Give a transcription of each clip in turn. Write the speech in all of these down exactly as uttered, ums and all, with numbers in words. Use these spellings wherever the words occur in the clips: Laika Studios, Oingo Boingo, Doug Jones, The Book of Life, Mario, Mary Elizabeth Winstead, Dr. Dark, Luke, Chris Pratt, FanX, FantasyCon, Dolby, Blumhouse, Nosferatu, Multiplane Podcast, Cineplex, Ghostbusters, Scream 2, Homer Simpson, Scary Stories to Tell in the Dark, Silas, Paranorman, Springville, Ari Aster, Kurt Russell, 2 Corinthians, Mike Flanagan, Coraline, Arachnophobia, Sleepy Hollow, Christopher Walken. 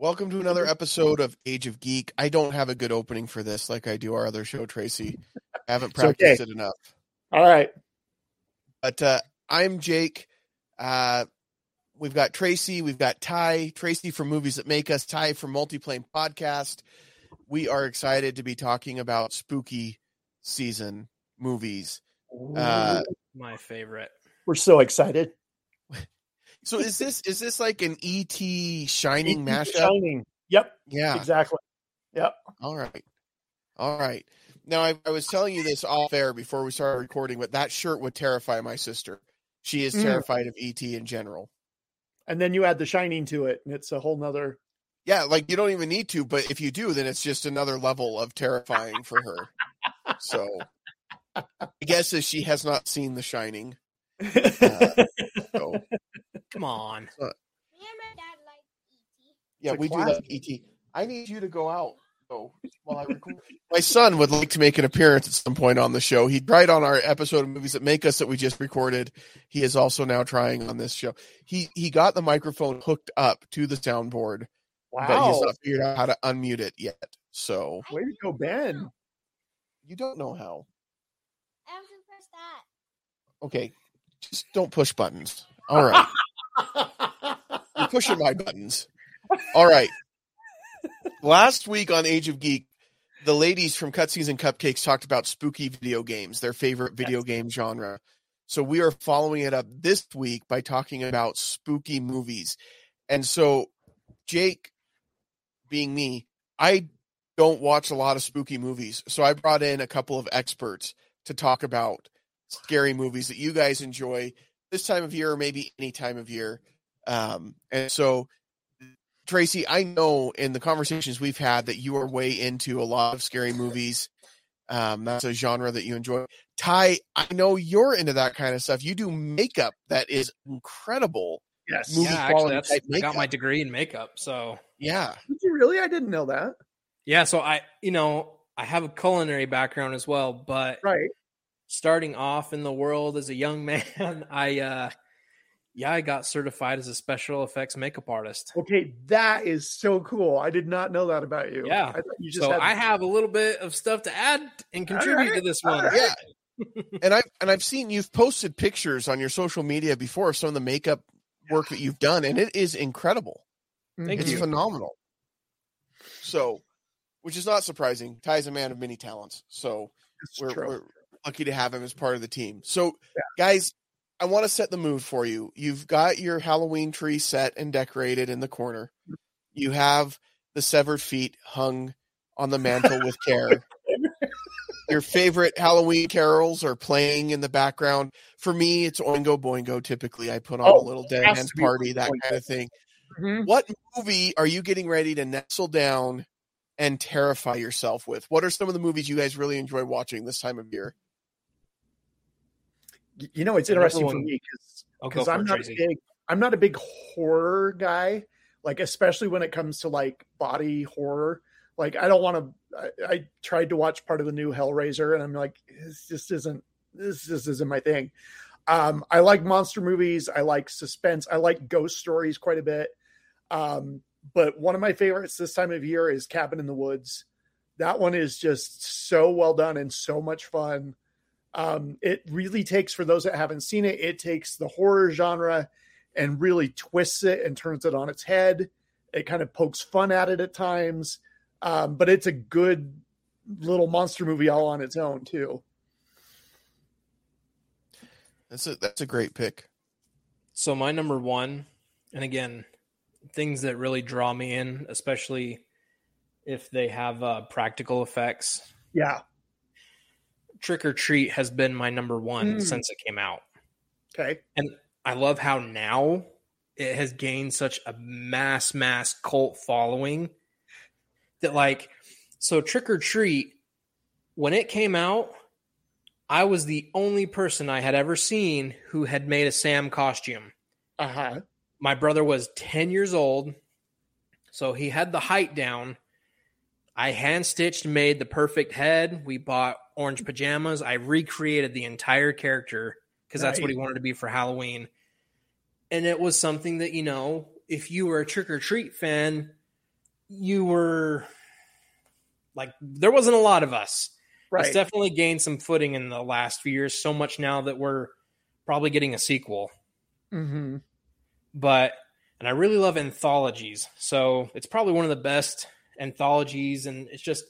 Welcome to another episode of Age of Geek. I don't have a good opening for this like I do our other show, Tracy. I haven't practiced okay. it enough. All right. But uh, I'm Jake. Uh, we've got Tracy. We've got Ty. Tracy from Movies That Make Us. Ty from Multiplane Podcast. We are excited to be talking about spooky season movies. Uh, My favorite. We're so excited. So is this is this like an E T Shining mashup? Shining. Yep. Yeah. Exactly. Yep. All right. All right. Now, I, I was telling you this off air before we started recording, but that shirt would terrify my sister. She is terrified mm. of E T in general. And then you add The Shining to it, and it's a whole nother. Yeah, like you don't even need to, but if you do, then it's just another level of terrifying for her. So I guess is she has not seen The Shining. Uh, so. Come on. So, me and my dad like E T. Yeah, we do like E T. I need you to go out. Oh, well, I record. My son would like to make an appearance at some point on the show. He tried on our episode of Movies That Make Us that we just recorded. He is also now trying on this show. He he got the microphone hooked up to the soundboard, wow. but he's not figured out how to unmute it yet. So way to go, Ben! You don't know how. I have to press that. Okay, just don't push buttons. All right, you're pushing my buttons. All right. Last week on Age of Geek, the ladies from Cutscenes and Cupcakes talked about spooky video games, their favorite video yes. game genre. So we are following it up this week by talking about spooky movies. And so Jake, being me, I don't watch a lot of spooky movies. So I brought in a couple of experts to talk about scary movies that you guys enjoy this time of year, or maybe any time of year. Um, and so Tracy, I know in the conversations we've had that you are way into a lot of scary movies. Um, that's a genre that you enjoy. Ty, I know you're into that kind of stuff. You do makeup that is incredible. Yes. Movie yeah, actually, that's, I got my degree in makeup. So, yeah. Did you really? I didn't know that. Yeah. So, I, you know, I have a culinary background as well, but right. starting off in the world as a young man, I, uh, Yeah, I got certified as a special effects makeup artist. Okay, that is so cool. I did not know that about you. Yeah, I, you just so had... I have a little bit of stuff to add and contribute right. to this one. Right. Yeah, and I've and I've seen you've posted pictures on your social media before of some of the makeup work that you've done, and it is incredible. Thank it's you. It's phenomenal. So, which is not surprising. Ty's a man of many talents, so we're, we're lucky to have him as part of the team. So, yeah. guys. I want to set the mood for you. You've got your Halloween tree set and decorated in the corner. You have the severed feet hung on the mantle with care. Your favorite Halloween carols are playing in the background. For me, it's Oingo Boingo. Typically, I put on oh, a little dance party, that kind of thing. Mm-hmm. What movie are you getting ready to nestle down and terrify yourself with? What are some of the movies you guys really enjoy watching this time of year? You know, it's interesting for me because I'm not a big, I'm not a big horror guy, like especially when it comes to like body horror. Like I don't want to. I, I tried to watch part of the new Hellraiser, and I'm like, this just isn't. This just isn't my thing. Um, I like monster movies. I like suspense. I like ghost stories quite a bit. Um, but one of my favorites this time of year is Cabin in the Woods. That one is just so well done and so much fun. Um, it really takes, for those that haven't seen it, it takes the horror genre and really twists it and turns it on its head. It kind of pokes fun at it at times, um, but it's a good little monster movie all on its own too. That's a, that's a great pick. So my number one, and again, things that really draw me in, especially if they have uh, practical effects. Yeah. Trick 'r Treat has been my number one mm. since it came out. Okay. And I love how now it has gained such a mass, mass cult following that like, so Trick 'r Treat, when it came out, I was the only person I had ever seen who had made a Sam costume. Uh-huh. My brother was ten years old, so he had the height down. I hand-stitched, made the perfect head. We bought orange pajamas. I recreated the entire character because that's what he wanted to be for Halloween. And it was something that, you know, if you were a Trick 'r Treat fan, you were like, there wasn't a lot of us. Right. It's definitely gained some footing in the last few years, so much now that we're probably getting a sequel. Mm-hmm. But, and I really love anthologies, so it's probably one of the best anthologies, and it's just,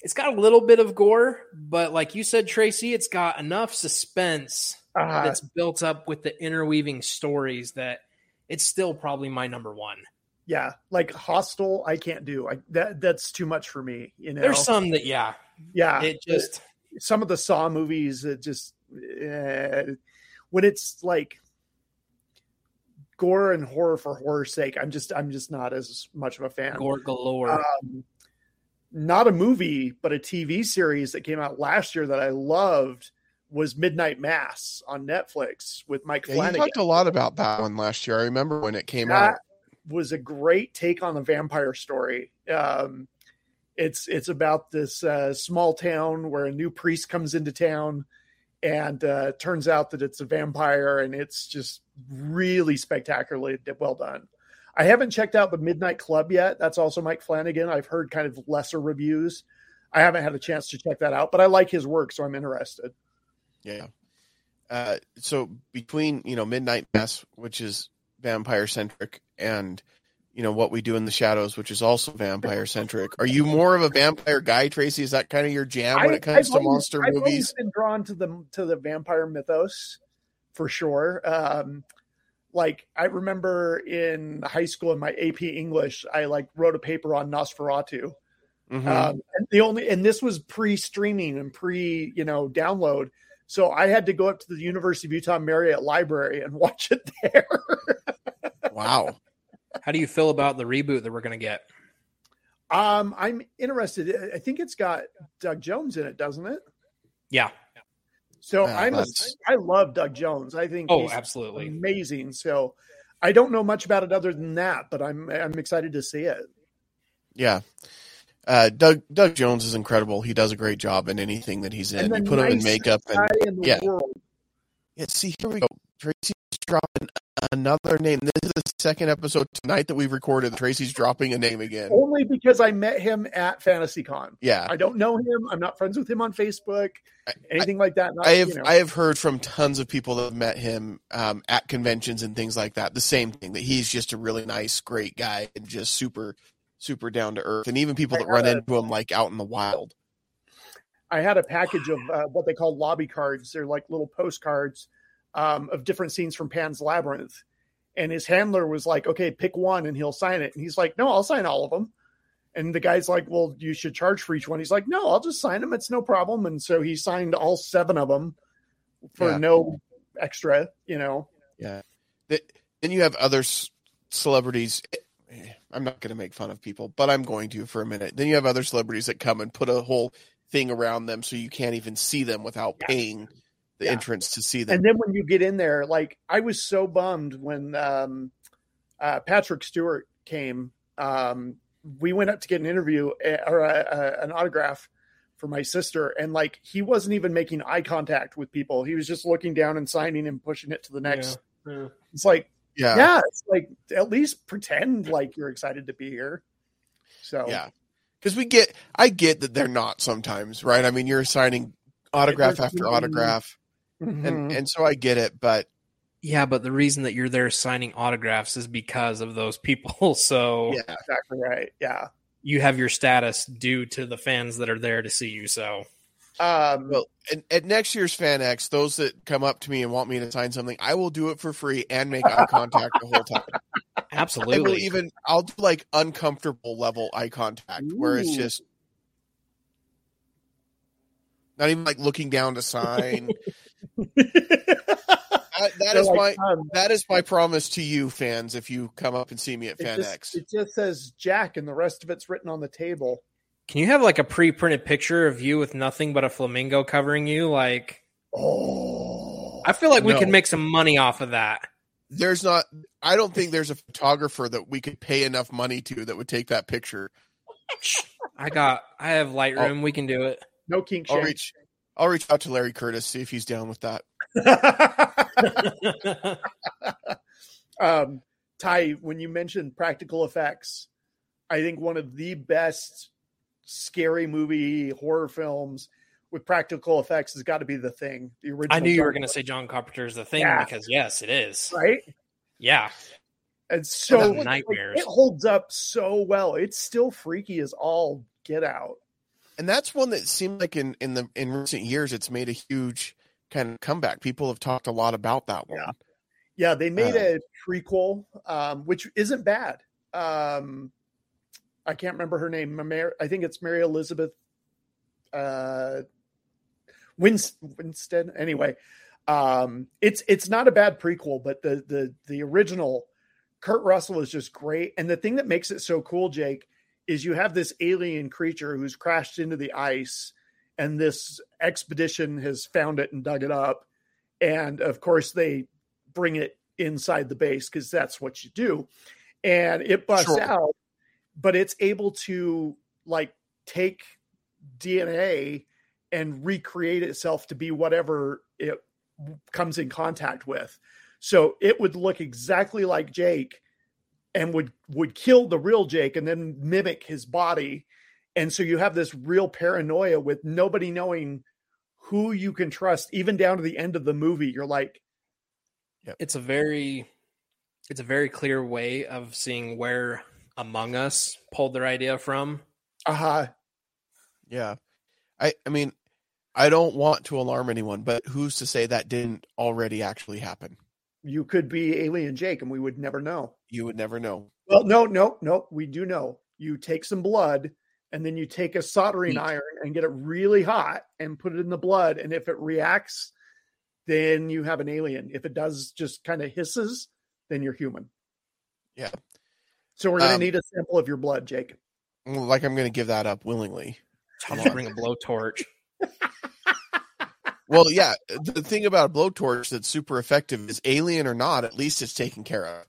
it's got a little bit of gore, but like you said, Tracy, it's got enough suspense uh-huh. that's built up with the interweaving stories that it's still probably my number one. Yeah, like Hostel, I can't do. I that that's too much for me. You know, there's some that, yeah, yeah. It just it, some of the Saw movies, it just uh, when it's like gore and horror for horror's sake, I'm just I'm just not as much of a fan. Gore galore. Um, not a movie, but a T V series that came out last year that I loved was Midnight Mass on Netflix with Mike yeah, Flanagan. You talked a lot about that one last year. I remember when it came that out. Was a great take on the vampire story. Um, it's it's about this uh, small town where a new priest comes into town, and uh, turns out that it's a vampire, and it's just really spectacularly well done. I haven't checked out the Midnight Club yet. That's also Mike Flanagan. I've heard kind of lesser reviews. I haven't had a chance to check that out, but I like his work, so I'm interested. Yeah. Uh, so between, you know, Midnight Mass, which is vampire centric, and, you know, What We Do in the Shadows, which is also vampire centric, are you more of a vampire guy, Tracy? Is that kind of your jam when I, it comes I've to always, monster I've movies? I've been drawn to the to the vampire mythos for sure. Um, like I remember in high school in my A P English, I like wrote a paper on Nosferatu. Mm-hmm. Um, and the only and this was pre-streaming and pre you know download. So I had to go up to the University of Utah Marriott Library and watch it there. Wow. How do you feel about the reboot that we're going to get? Um, I'm interested. I think it's got Doug Jones in it, doesn't it? Yeah. So yeah, I'm a, I love Doug Jones. I think oh, he's absolutely amazing. So I don't know much about it other than that, but I'm I'm excited to see it. Yeah. Uh, Doug Doug Jones is incredible. He does a great job in anything that he's in. You put him in makeup, and in yeah. yeah. See, here we go. Tracy's dropping another name. This is the second episode tonight that we've recorded. Tracy's dropping a name again. Only because I met him at FantasyCon. Yeah, I don't know him. I'm not friends with him on Facebook. Anything I, like that. Not, I have you know. I have heard from tons of people that have met him um, at conventions and things like that. The same thing, that he's just a really nice, great guy, and just super. super down to earth, and even people that run a, into them like out in the wild. I had a package of uh, what they call lobby cards. They're like little postcards um, of different scenes from Pan's Labyrinth. And his handler was like, okay, pick one and he'll sign it. And he's like, no, I'll sign all of them. And the guy's like, well, you should charge for each one. He's like, no, I'll just sign them. It's no problem. And so he signed all seven of them for yeah. no extra, you know? Yeah. Then you have other c- celebrities. I'm not going to make fun of people, but I'm going to for a minute. Then you have other celebrities that come and put a whole thing around them so you can't even see them without yeah. paying the yeah. entrance to see them. And then when you get in there, like I was so bummed when um, uh, Patrick Stewart came. Um, we went up to get an interview or a, a, an autograph for my sister. And like, he wasn't even making eye contact with people. He was just looking down and signing and pushing it to the next. Yeah. Yeah. It's like, Yeah. yeah, it's like at least pretend like you're excited to be here. So yeah, because we get, I get that they're not sometimes, right? I mean, you're signing autograph after mm-hmm. autograph, mm-hmm. and and so I get it, but yeah, but the reason that you're there signing autographs is because of those people. So yeah, exactly right. Yeah, you have your status due to the fans that are there to see you. So. Um, well, at, at next year's FanX, those that come up to me and want me to sign something, I will do it for free and make eye contact the whole time. Absolutely. I will even, I'll do like uncomfortable level eye contact Ooh. Where it's just not even like looking down to sign. that that is like, my um, that is my promise to you fans. If you come up and see me at it FanX, just, it just says Jack, and the rest of it's written on the table. Can you have like a pre-printed picture of you with nothing but a flamingo covering you? Like, oh, I feel like we no. could make some money off of that. there's not, I don't think there's a photographer that we could pay enough money to that would take that picture. I got, I have Lightroom. I'll, we can do it. No kink shame. I'll reach, I'll reach out to Larry Curtis, see if he's down with that. um, Ty, when you mentioned practical effects, I think one of the best scary movie horror films with practical effects has got to be The Thing. The original. I knew you were going to say John Carpenter's The Thing yeah. because yes, it is. Right? Yeah. And so it, like, it holds up so well. It's still freaky as all get out. And that's one that seemed like in, in the in recent years, it's made a huge kind of comeback. People have talked a lot about that one. Yeah, yeah they made uh, a prequel, um, which isn't bad. Um, I can't remember her name. I think it's Mary Elizabeth uh, Winstead. Anyway, um, it's it's not a bad prequel, but the the the original Kurt Russell is just great. And the thing that makes it so cool, Jake, is you have this alien creature who's crashed into the ice, and this expedition has found it and dug it up. And of course, they bring it inside the base because that's what you do. And it busts sure. out. But it's able to like take D N A and recreate itself to be whatever it comes in contact with. So it would look exactly like Jake and would, would kill the real Jake and then mimic his body. And so you have this real paranoia with nobody knowing who you can trust, even down to the end of the movie. You're like, yep. it's a very, it's a very clear way of seeing where Among Us pulled their idea from. Uh-huh. Yeah. I I mean, I don't want to alarm anyone, but who's to say that didn't already actually happen? You could be Alien Jake and we would never know. You would never know. Well, no, no, no. We do know. You take some blood and then you take a soldering Eat. iron and get it really hot and put it in the blood. And if it reacts, then you have an alien. If it does just kind of hisses, then you're human. Yeah. So we're going to um, need a sample of your blood, Jake. Like I'm going to give that up willingly. I'm going to bring a blowtorch. Well, yeah. The thing about a blowtorch that's super effective is alien or not, at least it's taken care of.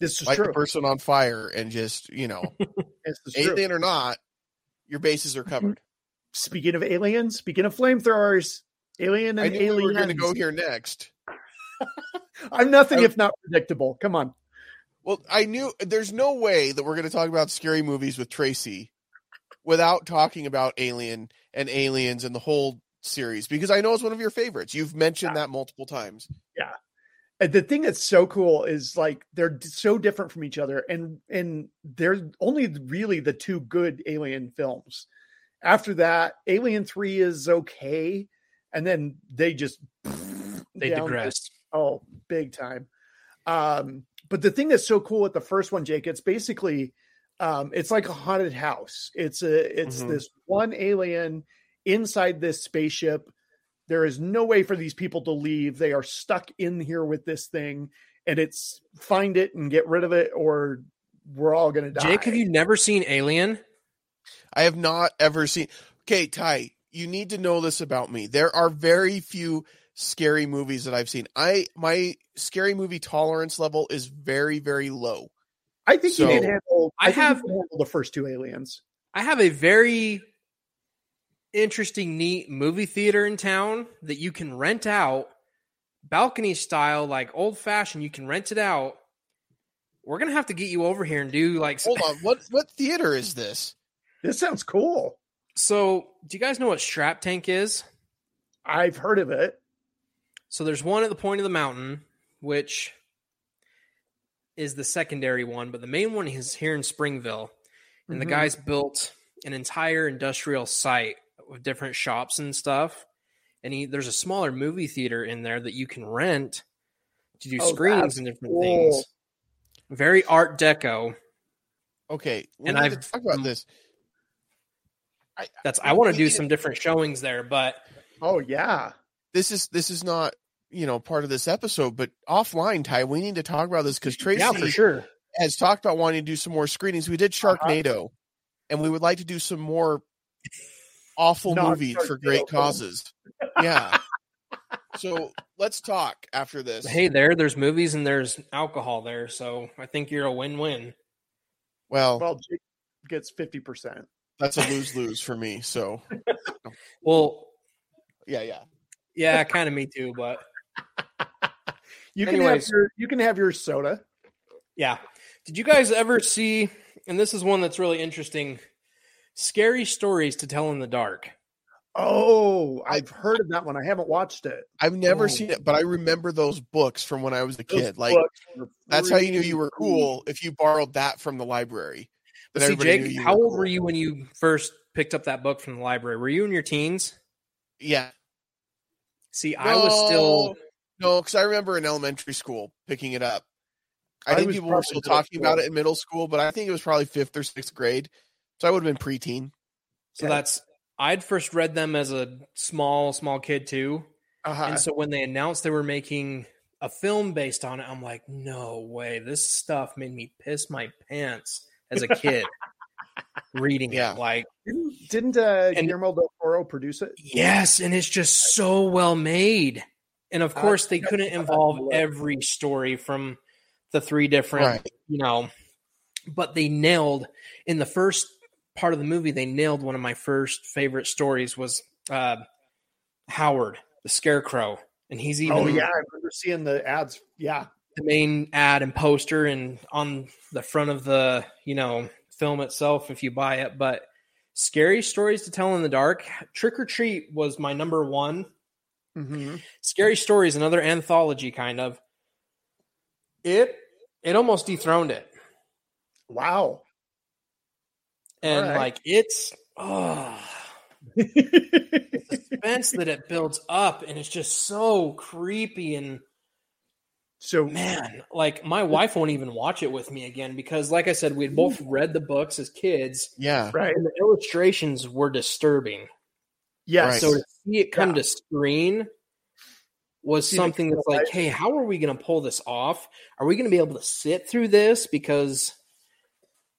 This is like true. Like a person on fire and just, you know, alien true. or not, your bases are covered. Speaking of aliens, speaking of flamethrowers, alien and alien. We we're going to go here next. I'm nothing I, if not predictable. Come on. Well, I knew there's no way that we're going to talk about scary movies with Tracy without talking about Alien and Aliens and the whole series, because I know it's one of your favorites. You've mentioned yeah. that multiple times. Yeah. And the thing that's so cool is like, they're so different from each other. And, and they're only really the two good Alien films. After that, Alien three is okay. And then they just, they digressed. Oh, big time. Um, But the thing that's so cool with the first one, Jake, it's basically, um, it's like a haunted house. It's a, it's mm-hmm. this one alien inside this spaceship. There is no way for these people to leave. They are stuck in here with this thing, and it's find it and get rid of it, or we're all going to die. Jake, have you never seen Alien? I have not ever seen. Okay, Ty, you need to know this about me. There are very few scary movies that I've seen. I my scary movie tolerance level is very, very low. I think so, you can handle I, I have handle the first two Aliens. I have a very interesting, neat movie theater in town that you can rent out, balcony style, like old fashioned. You can rent it out. We're gonna have to get you over here and do like hold on. What what theater is this? This sounds cool. So do you guys know what Strap Tank is? I've heard of it. So there's one at the point of the mountain, which is the secondary one, but the main one is here in Springville. And mm-hmm. the guys built an entire industrial site with different shops and stuff. And he, there's a smaller movie theater in there that you can rent to do oh, screenings and different cool. things. Very Art Deco. Okay. And I talk about this. I, that's I, I want to do some different showings there, but oh yeah. This is this is not, you know, part of this episode, but offline, Ty, we need to talk about this because Tracy yeah, for sure. has talked about wanting to do some more screenings. We did Sharknado, uh-huh. and we would like to do some more awful movies for great causes. Yeah. So let's talk after this. Hey there, there's movies and there's alcohol there, so I think you're a win-win. Well, well Jake gets fifty percent. That's a lose-lose for me, so. Well. Yeah, yeah. Yeah, kind of me too, but. You can Anyways. have your, you can have your soda. Yeah. Did you guys ever see, and this is one that's really interesting, Scary Stories to Tell in the Dark? Oh, I've heard of that one. I haven't watched it. I've never oh. seen it, but I remember those books from when I was a kid. Those like that's how you knew you were cool, if you borrowed that from the library. But see, Jake, how old were you when you first picked up that book from the library? Were you in your teens? Yeah. See, I no. was still... No, because I remember in elementary school picking it up. I, I think people were still talking school. about it in middle school, but I think it was probably fifth or sixth grade. So I would have been preteen. So yeah. that's, I'd first read them as a small, small kid too. Uh-huh. And so when they announced they were making a film based on it, I'm like, no way. This stuff made me piss my pants as a kid reading yeah. it. Like, Didn't, didn't uh, and, Guillermo del Toro produce it? Yes. And it's just so well made. And of course, they couldn't involve every story from the three different, right. you know, but they nailed in the first part of the movie. They nailed one of my first favorite stories was uh, Howard, the Scarecrow. And he's even, oh yeah, I remember seeing the ads. Yeah. The main ad and poster and on the front of the, you know, film itself, if you buy it, but Scary Stories to Tell in the Dark. Trick 'r Treat was my number one. Mm-hmm. Scary Stories, another anthology kind of. It it almost dethroned it. Wow. And right. like it's oh the suspense that it builds up, and it's just so creepy, and so man, like my wife won't even watch it with me again because like I said, we had both read the books as kids. Yeah. Right. And the illustrations were disturbing. Yeah, right. So to see it come yeah. to screen was see something that's like, life. hey, how are we going to pull this off? Are we going to be able to sit through this? Because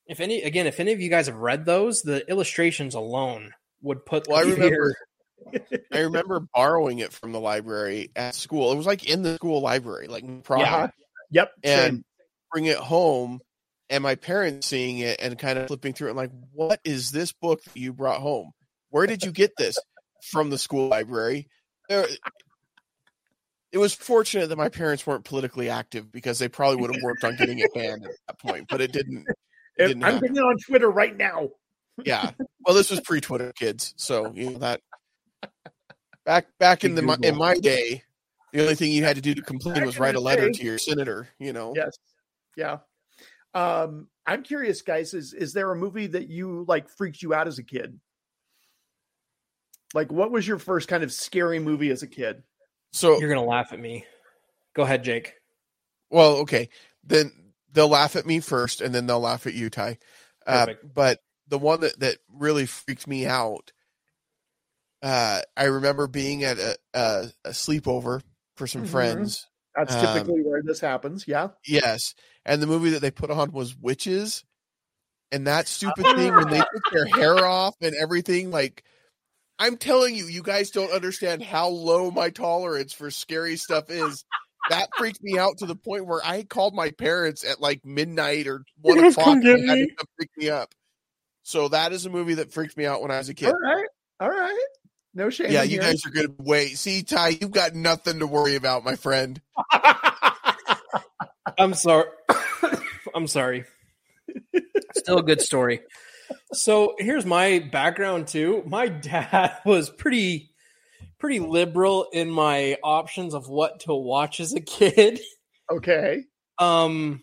if any, again, if any of you guys have read those, the illustrations alone would put. Well, I remember, I remember borrowing it from the library at school. It was like in the school library, like yeah. Yep, and same. Bring it home, and my parents seeing it and kind of flipping through it, and like, what is this book that you brought home? Where did you get this? From the school library. It was fortunate that my parents weren't politically active because they probably would have worked on getting it banned at that point, but it didn't. It didn't I'm getting on Twitter right now. Yeah. Well, this was pre-Twitter, kids. So you know that back back in the in my day, the only thing you had to do to complain back was write a letter day. to your senator. You know. Yes. Yeah. Um, I'm curious, guys. Is is there a movie that you like freaked you out as a kid? Like, what was your first kind of scary movie as a kid? So you're going to laugh at me. Go ahead, Jake. Well, okay. Then they'll laugh at me first, and then they'll laugh at you, Ty. Uh, but the one that, that really freaked me out, uh, I remember being at a, a, a sleepover for some mm-hmm. friends. That's um, typically where this happens, yeah? Yes. And the movie that they put on was Witches. And that stupid thing when they took their hair off and everything, like... I'm telling you, you guys don't understand how low my tolerance for scary stuff is. That freaked me out to the point where I called my parents at like midnight or one you o'clock and had to come pick me up. So that is a movie that freaked me out when I was a kid. All right. All right. No shame. Yeah, you here. guys are good. Wait, see, Ty, you've got nothing to worry about, my friend. I'm sorry. I'm sorry. Still a good story. So here's my background too. My dad was pretty, pretty liberal in my options of what to watch as a kid. Okay. Um,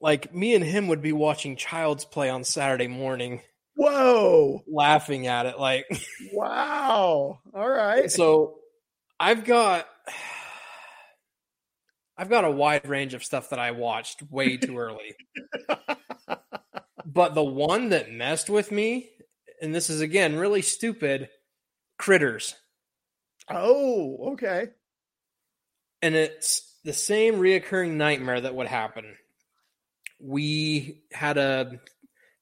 like me and him would be watching Child's Play on Saturday morning. Whoa. Laughing at it. Like, wow. All right. So I've got, I've got a wide range of stuff that I watched way too early. But the one that messed with me, and this is, again, really stupid, Critters. Oh, okay. And it's the same reoccurring nightmare that would happen. We had a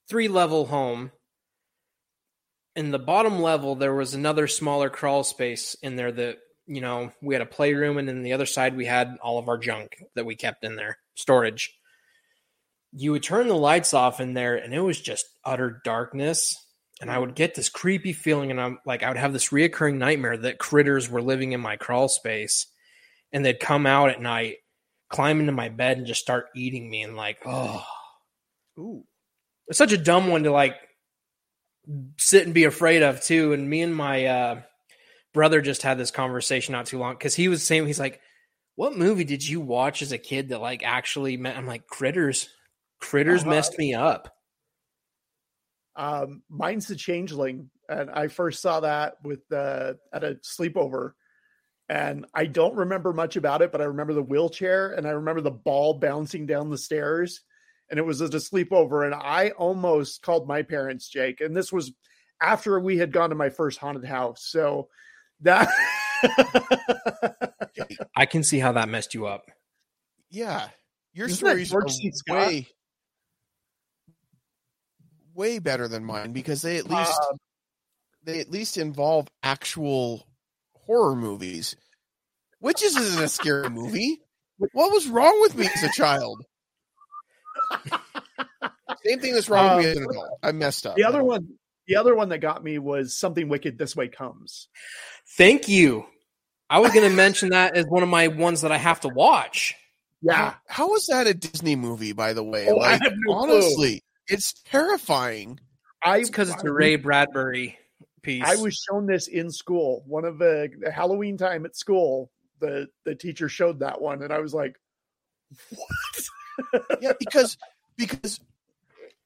three-level home. In the bottom level, there was another smaller crawl space in there that you know, we had a playroom, and then the other side, we had all of our junk that we kept in there, storage. You would turn the lights off in there, and it was just utter darkness. And I would get this creepy feeling, and I'm like, I would have this reoccurring nightmare that critters were living in my crawl space, and they'd come out at night, climb into my bed, and just start eating me. And like, oh, ooh, it's such a dumb one to like sit and be afraid of too. And me and my uh, brother just had this conversation not too long, because he was saying, he's like, "What movie did you watch as a kid that like actually meant?" I'm like, "Critters. Critters uh-huh. messed me up." Um, mine's The Changeling, and I first saw that with uh, at a sleepover, and I don't remember much about it, but I remember the wheelchair, and I remember the ball bouncing down the stairs, and it was at a sleepover, and I almost called my parents, Jake, and this was after we had gone to my first haunted house, so that... I can see how that messed you up. Yeah. Your Isn't stories are way... way better than mine, because they at least uh, they at least involve actual horror movies. Witches isn't a scary movie. What was wrong with me as a child? Same thing that's wrong uh, with me as an adult. I messed up. The other one, the other one that got me was Something Wicked This Way Comes. Thank you. I was going to mention that as one of my ones that I have to watch. Yeah. How is that a Disney movie, by the way? Oh, like, I have no honestly. Clue. It's terrifying. I because it's, it's a Ray Bradbury piece. I was shown this in school. One of the, the Halloween time at school, the, the teacher showed that one, and I was like, "What?" Yeah, because because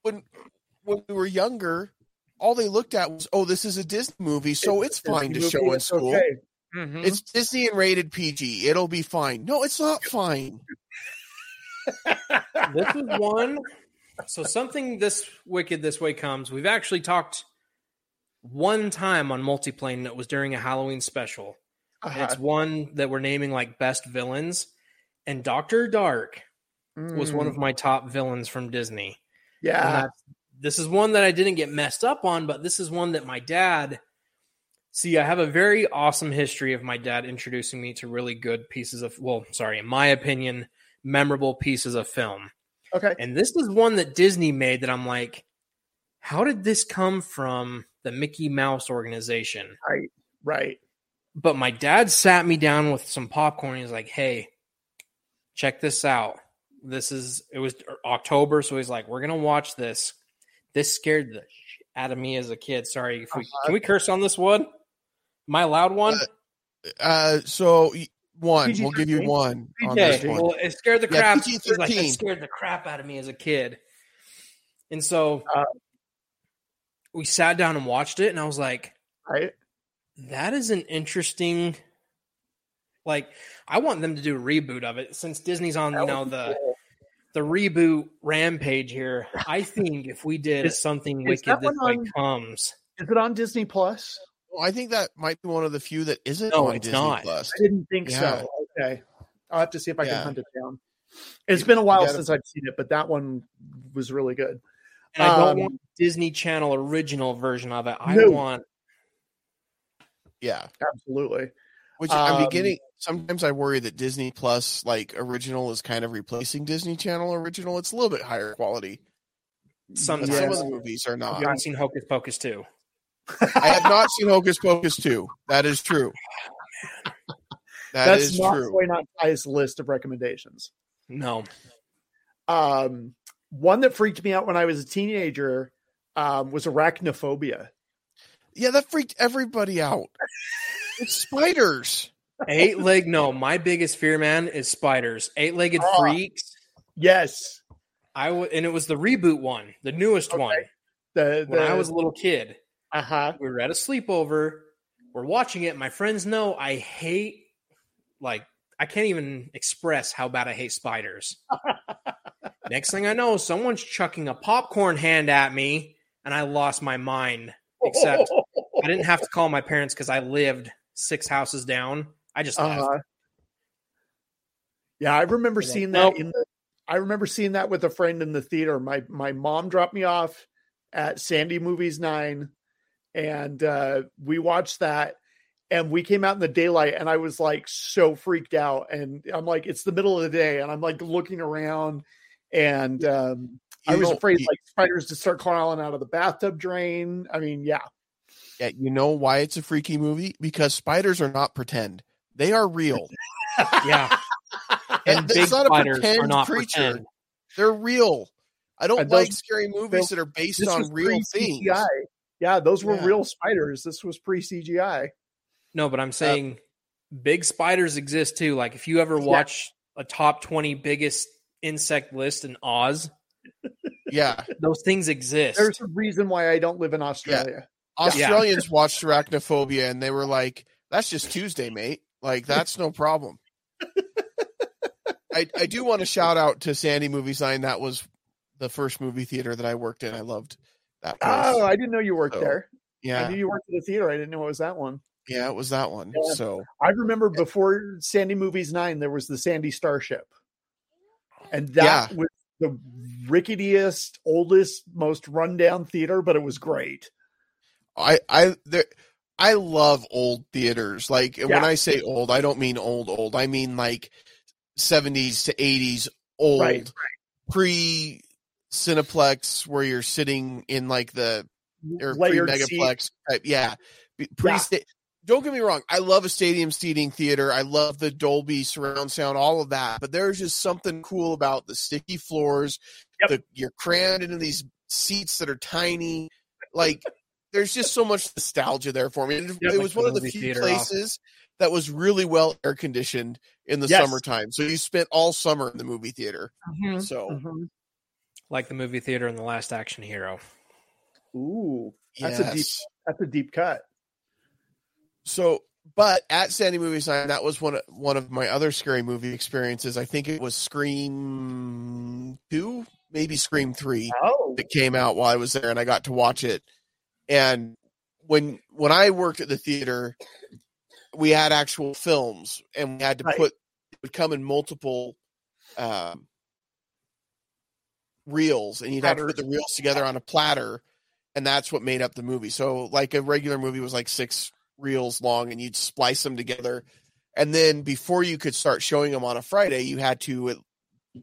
when when we were younger, all they looked at was, "Oh, this is a Disney movie, so it's, it's fine to show in school. Okay. Mm-hmm. It's Disney and rated P G. It'll be fine." No, it's not fine. This is one. So Something this wicked this way comes. We've actually talked one time on Multiplane that was during a Halloween special. Uh-huh. It's one that we're naming like best villains. And Doctor Dark mm. was one of my top villains from Disney. Yeah. This is one that I didn't get messed up on, but this is one that my dad... See, I have a very awesome history of my dad introducing me to really good pieces of... Well, sorry, in my opinion, memorable pieces of film. Okay. And this is one that Disney made that I'm like, how did this come from the Mickey Mouse organization? Right, right. But my dad sat me down with some popcorn. He's like, "Hey, check this out." This is, it was October. So he's like, "We're going to watch this." This scared the shit out of me as a kid. Sorry. If we, uh-huh. Can we curse on this one? Am I allowed one? Uh, uh, so... One, P G thirteen. We'll give you one. On this one. Well, it scared the crap. Yeah, P G thirteen. Like, it scared the crap out of me as a kid, and so uh, we sat down and watched it, and I was like, right? "That is an interesting." Like, I want them to do a reboot of it since Disney's on, you know, the cool. the reboot rampage here. I think if we did is, Something Wicked This Way Comes, is it on Disney Plus? Well, I think that might be one of the few that isn't no, on it's Disney not. Plus. I didn't think yeah. so. Okay. I'll have to see if I yeah. can hunt it down. It's you, been a while gotta... since I've seen it, but that one was really good. And um, I don't want Disney Channel original version of it. I no. want... Yeah. Absolutely. Which um, I'm beginning... Sometimes I worry that Disney Plus, like, original is kind of replacing Disney Channel original. It's a little bit higher quality. Sometimes. Some of the movies are not. I've seen Hocus Pocus two. I have not seen Hocus Pocus two. That is true. That That's is not true. Not Ty's list of recommendations. No. Um, one that freaked me out when I was a teenager um, was Arachnophobia. Yeah, that freaked everybody out. It's spiders. Eight leg. No, my biggest fear, man, is spiders. Eight legged uh, freaks. Yes. I w- and it was the reboot one, the newest okay. one. The, the, when I was a little kid. Uh-huh. We were at a sleepover. We're watching it. My friends know I hate, like, I can't even express how bad I hate spiders. Next thing I know, someone's chucking a popcorn hand at me, and I lost my mind. Except I didn't have to call my parents because I lived six houses down. I just uh-huh. left. Yeah, I remember seeing that. Nope. In the, I remember seeing that with a friend in the theater. My my mom dropped me off at Sandy Movies Nine. And uh, we watched that, And we came out in the daylight and I was like so freaked out. And I'm like, it's the middle of the day. And I'm like looking around and um, I was afraid you, like spiders to start crawling out of the bathtub drain. I mean, yeah. yeah. You know why it's a freaky movie? Because spiders are not pretend. They are real. yeah. And, and it's not a pretend not creature. Pretend. They're real. I don't those, like scary movies that are based on real things. C G I. Yeah. Those were yeah. real spiders. This was pre-C G I. No, but I'm saying uh, big spiders exist too. Like if you ever watch yeah. a top twenty biggest insect list in Oz, yeah, those things exist. There's a reason why I don't live in Australia. Yeah. Australians yeah. watched Arachnophobia and they were like, that's just Tuesday, mate. Like that's no problem. I, I do want to shout out to Sandy Movies Nine. That was the first movie theater that I worked in. I loved that place. Oh, I didn't know you worked so, there. Yeah. I knew you worked at the theater. I didn't know it was that one. Yeah, it was that one. Yeah. So I remember yeah. before Sandy Movies Nine, there was the Sandy Starship, and that yeah. was the ricketiest, oldest, most rundown theater, but it was great. I I there, I love old theaters. Like yeah. when I say old, I don't mean old old. I mean like seventies to eighties old, right, right. pre Cineplex, where you're sitting in like the or pre Megaplex type. Yeah, pre. Yeah. Don't get me wrong. I love a stadium seating theater. I love the Dolby surround sound, all of that. But there's just something cool about the sticky floors. Yep. The, you're crammed into these seats that are tiny. Like there's just so much nostalgia there for me. It, yeah, it like was one of the few places off. that was really well air conditioned in the yes. summertime. So you spent all summer in the movie theater. Mm-hmm. So mm-hmm. like the movie theater in The Last Action Hero. Ooh, that's yes. a deep, that's a deep cut. So, but at Sandy Movies Nine, that was one of, one of my other scary movie experiences. I think it was Scream two, maybe Scream three oh. that came out while I was there, and I got to watch it. And when when I worked at the theater, we had actual films, and we had to right. put it would come in multiple um, reels, and you'd platter. have to put the reels together on a platter, and that's what made up the movie. So, like a regular movie was like six reels long, and you'd splice them together, and then before you could start showing them on a Friday, you had to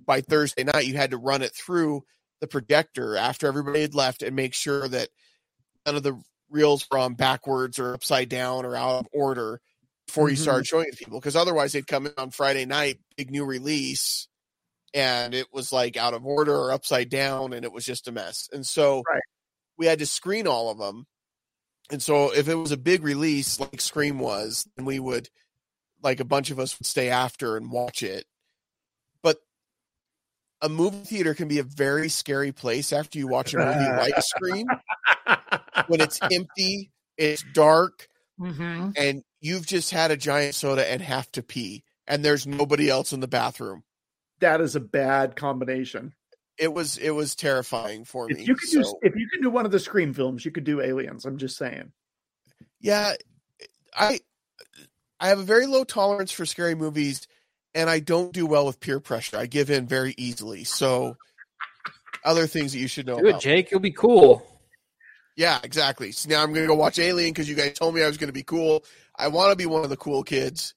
by Thursday night you had to run it through the projector after everybody had left and make sure that none of the reels were on backwards or upside down or out of order before mm-hmm. you started showing it to people, because otherwise they'd come in on Friday night, big new release, and it was like out of order or upside down, and it was just a mess. And so right. we had to screen all of them. And so if it was a big release like Scream was, then we would, like a bunch of us would stay after and watch it. But a movie theater can be a very scary place after you watch a movie like Scream. When it's empty, it's dark, mm-hmm. and you've just had a giant soda and have to pee, and there's nobody else in the bathroom. That is a bad combination. It was it was terrifying for me. If you could so. do if you could do one of the Scream films, you could do Aliens. I'm just saying. Yeah, I I have a very low tolerance for scary movies, and I don't do well with peer pressure. I give in very easily. So, other things that you should know. Do about. it, Jake. You'll be cool. Yeah, exactly. So now I'm going to go watch Alien because you guys told me I was going to be cool. I want to be one of the cool kids.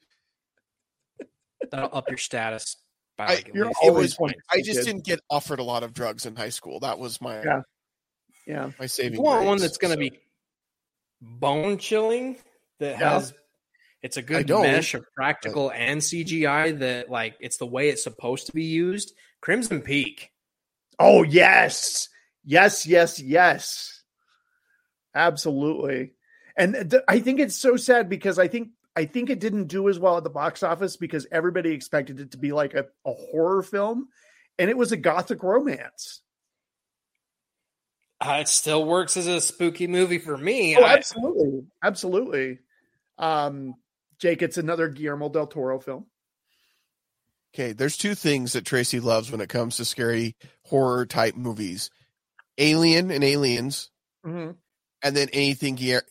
That'll up your status. I, like you're always was, I just kid. didn't get offered a lot of drugs in high school. That was my yeah, yeah. my saving. You want one that's going to so. be bone chilling that yeah. has it's a good mesh of practical but, and C G I that like it's the way it's supposed to be used. Crimson Peak. Oh yes, yes, yes, yes, absolutely. And th- I think it's so sad because I think. I think it didn't do as well at the box office because everybody expected it to be like a, a horror film, and it was a gothic romance. Uh, it still works as a spooky movie for me. Oh, I, absolutely. Absolutely. Um, Jake, it's another Guillermo del Toro film. Okay. There's two things that Tracy loves when it comes to scary horror type movies, Alien and Aliens. Mm-hmm. And then anything Guillermo.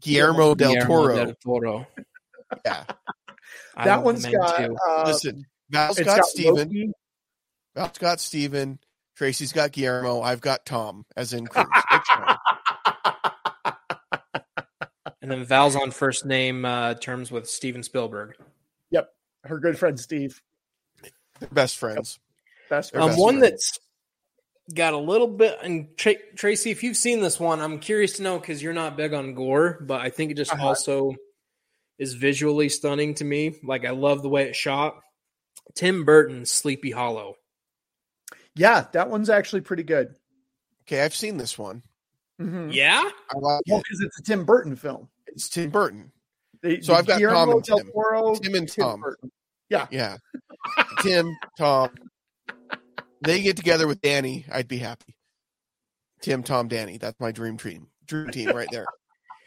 Guillermo, Guillermo del Toro. Del Toro. Yeah. That one's got uh, listen, Val's got, got Steven. Val's got Steven. Tracy's got Guillermo. I've got Tom as in Cruz. And And then Val's on first name uh, terms with Steven Spielberg. Yep. Her good friend, Steve. They're best friends. Yep. Best friends. Um, one friends. That's got a little bit, and Tr- Tracy, if you've seen this one, I'm curious to know because you're not big on gore, but I think it just uh-huh. also is visually stunning to me. Like, I love the way it's shot. Tim Burton's Sleepy Hollow. Yeah, that one's actually pretty good. Okay, I've seen this one. Mm-hmm. Yeah? I like well, because it. it's a Tim Burton film. It's Tim Burton. The, so the I've got Guillermo Tom and Tim. Del Toro, Tim and Tim Tom. Burton. Yeah. Yeah. Tim, Tom. They get together with Danny, I'd be happy. Tim, Tom, Danny. That's my dream team. Dream team right there.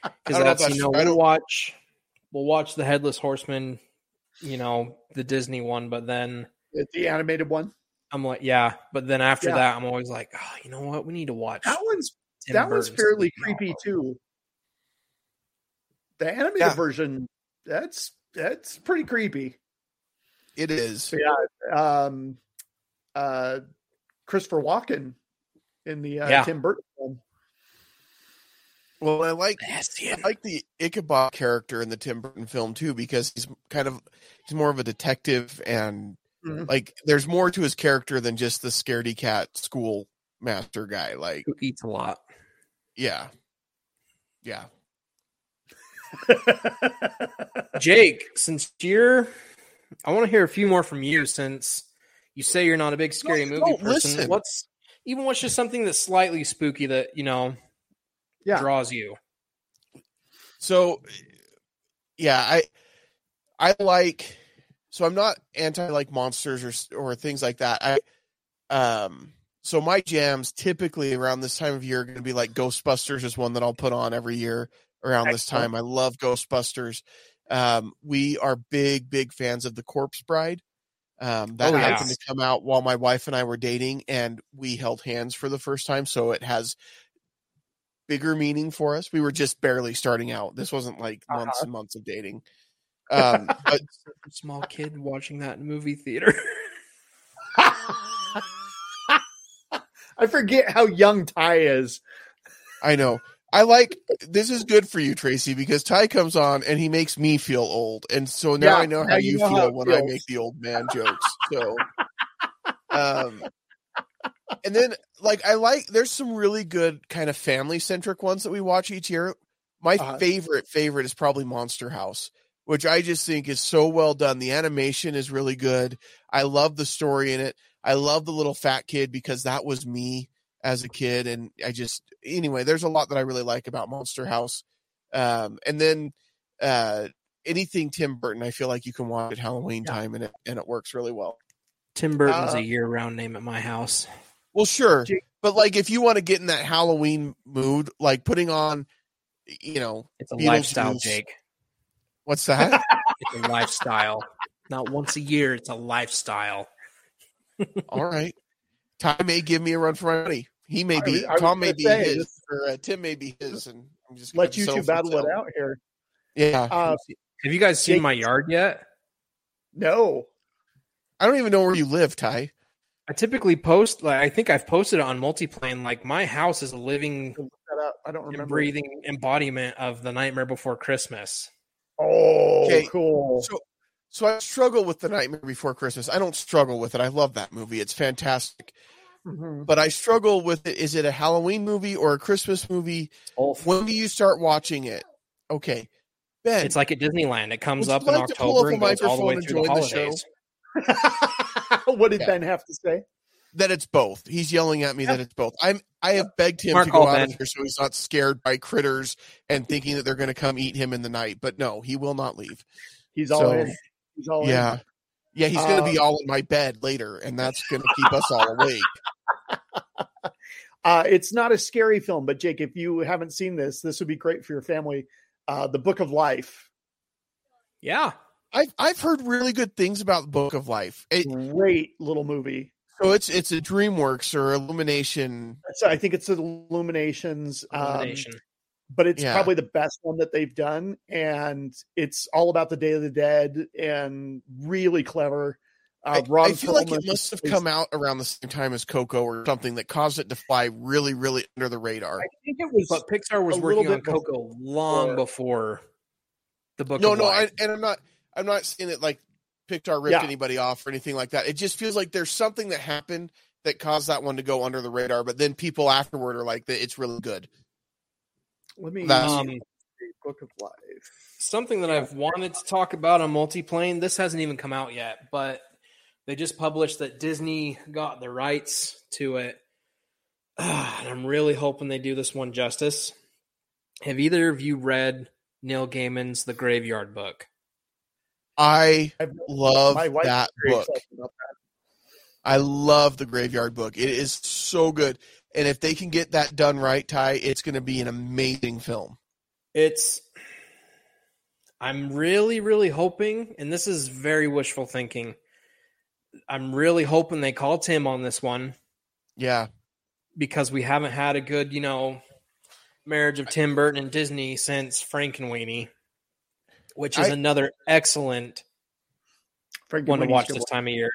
Because that's, you know, we'll watch, we'll watch the Headless Horseman, you know, the Disney one, but then... The animated one? I'm like, yeah. But then after yeah. that, I'm always like, oh, you know what? We need to watch. That one's Tim that Burton's one's fairly creepy, too. The animated yeah. version, that's that's pretty creepy. It is. So yeah. Um, uh, Christopher Walken in the uh, yeah. Tim Burton film. Well, I like I like the Ichabod character in the Tim Burton film too, because he's kind of he's more of a detective, and mm-hmm. like there's more to his character than just the scaredy cat school master guy. Like, who eats a lot. Yeah, yeah. Jake, since you're, I want to hear a few more from you since you say you're not a big scary no, movie person. Listen. What's even what's just something that's slightly spooky that you know. Yeah. Draws you. So, yeah, I, I like. So I'm not anti like monsters or or things like that. I, um. So my jams typically around this time of year are going to be like Ghostbusters is one that I'll put on every year around Excellent. This time. I love Ghostbusters. Um, we are big big fans of the Corpse Bride. Um, that oh, yeah. happened to come out while my wife and I were dating, and we held hands for the first time. So it has bigger meaning for us. We were just barely starting out. This wasn't like uh-huh. months and months of dating. Um, but small kid watching that in movie theater. I forget how young Ty is. I know. I like, this is good for you, Tracy, because Ty comes on and he makes me feel old. And so now yeah, I know how you know feel how when feels. I make the old man jokes. So, um, and then, like, I like, there's some really good kind of family-centric ones that we watch each year. My uh-huh. favorite, favorite is probably Monster House, which I just think is so well done. The animation is really good. I love the story in it. I love the little fat kid because that was me as a kid. And I just, anyway, there's a lot that I really like about Monster House. Um, and then uh, anything Tim Burton, I feel like you can watch at Halloween yeah. time, and it, and it works really well. Tim Burton's uh, a year-round name at my house. Well, sure. But, like, if you want to get in that Halloween mood, like putting on, you know. It's a Beatles lifestyle, moves. Jake. What's that? It's a lifestyle. Not once a year. It's a lifestyle. All right. Ty may give me a run for my money. He may I, be. I Tom may be say, his. This, or uh, Tim may be his. And I'm just let you two battle it out here. Yeah. Uh, Have you guys seen Jake, my yard yet? No. I don't even know where you live, Ty. I typically post, like I think I've posted it on Multiplane, like my house is a living, I don't remember, breathing embodiment of The Nightmare Before Christmas. Oh, okay. Cool. So, so I struggle with The Nightmare Before Christmas. I don't struggle with it. I love that movie. It's fantastic. Mm-hmm. But I struggle with it. Is it a Halloween movie or a Christmas movie? Oh, when do you start watching it? Okay. Ben, it's like at Disneyland. It comes up in like October and goes all the way through the holidays. The what did yeah. Ben have to say? That it's both. He's yelling at me yeah. that it's both. I'm I have begged him Mark to go out of here so he's not scared by critters and thinking that they're going to come eat him in the night. But no, he will not leave. He's so, all in. He's all yeah, in. yeah. He's um, going to be all in my bed later, and that's going to keep us all awake. Uh, it's not a scary film, but Jake, if you haven't seen this, this would be great for your family. Uh, The Book of Life. Yeah. I've I've heard really good things about The Book of Life. It, Great little movie. So it's it's a DreamWorks or Illumination. So I think it's Illuminations. Illumination. Um, but it's yeah. probably the best one that they've done, and it's all about the Day of the Dead and really clever. Uh, Ron I, I feel like it must have come out around the same time as Coco or something that caused it to fly really, really under the radar. I think it was, but Pixar was working on Coco long before the Book of Life. No, no, I, and I'm not, I'm not saying that like Pixar ripped yeah. anybody off or anything like that. It just feels like there's something that happened that caused that one to go under the radar. But then people afterward are like, "It's really good." Let me. Um, Book of Life. Something that I've wanted to talk about on Multiplane. This hasn't even come out yet, but they just published that Disney got the rights to it. Uh, and I'm really hoping they do this one justice. Have either of you read Neil Gaiman's The Graveyard Book? I love that book. That. I love The Graveyard Book. It is so good. And if they can get that done right, Ty, it's going to be an amazing film. It's, I'm really, really hoping, and this is very wishful thinking, I'm really hoping they call Tim on this one. Yeah. Because we haven't had a good, you know, marriage of Tim Burton and Disney since Frankenweenie, which is I, another excellent one to watch this time of year.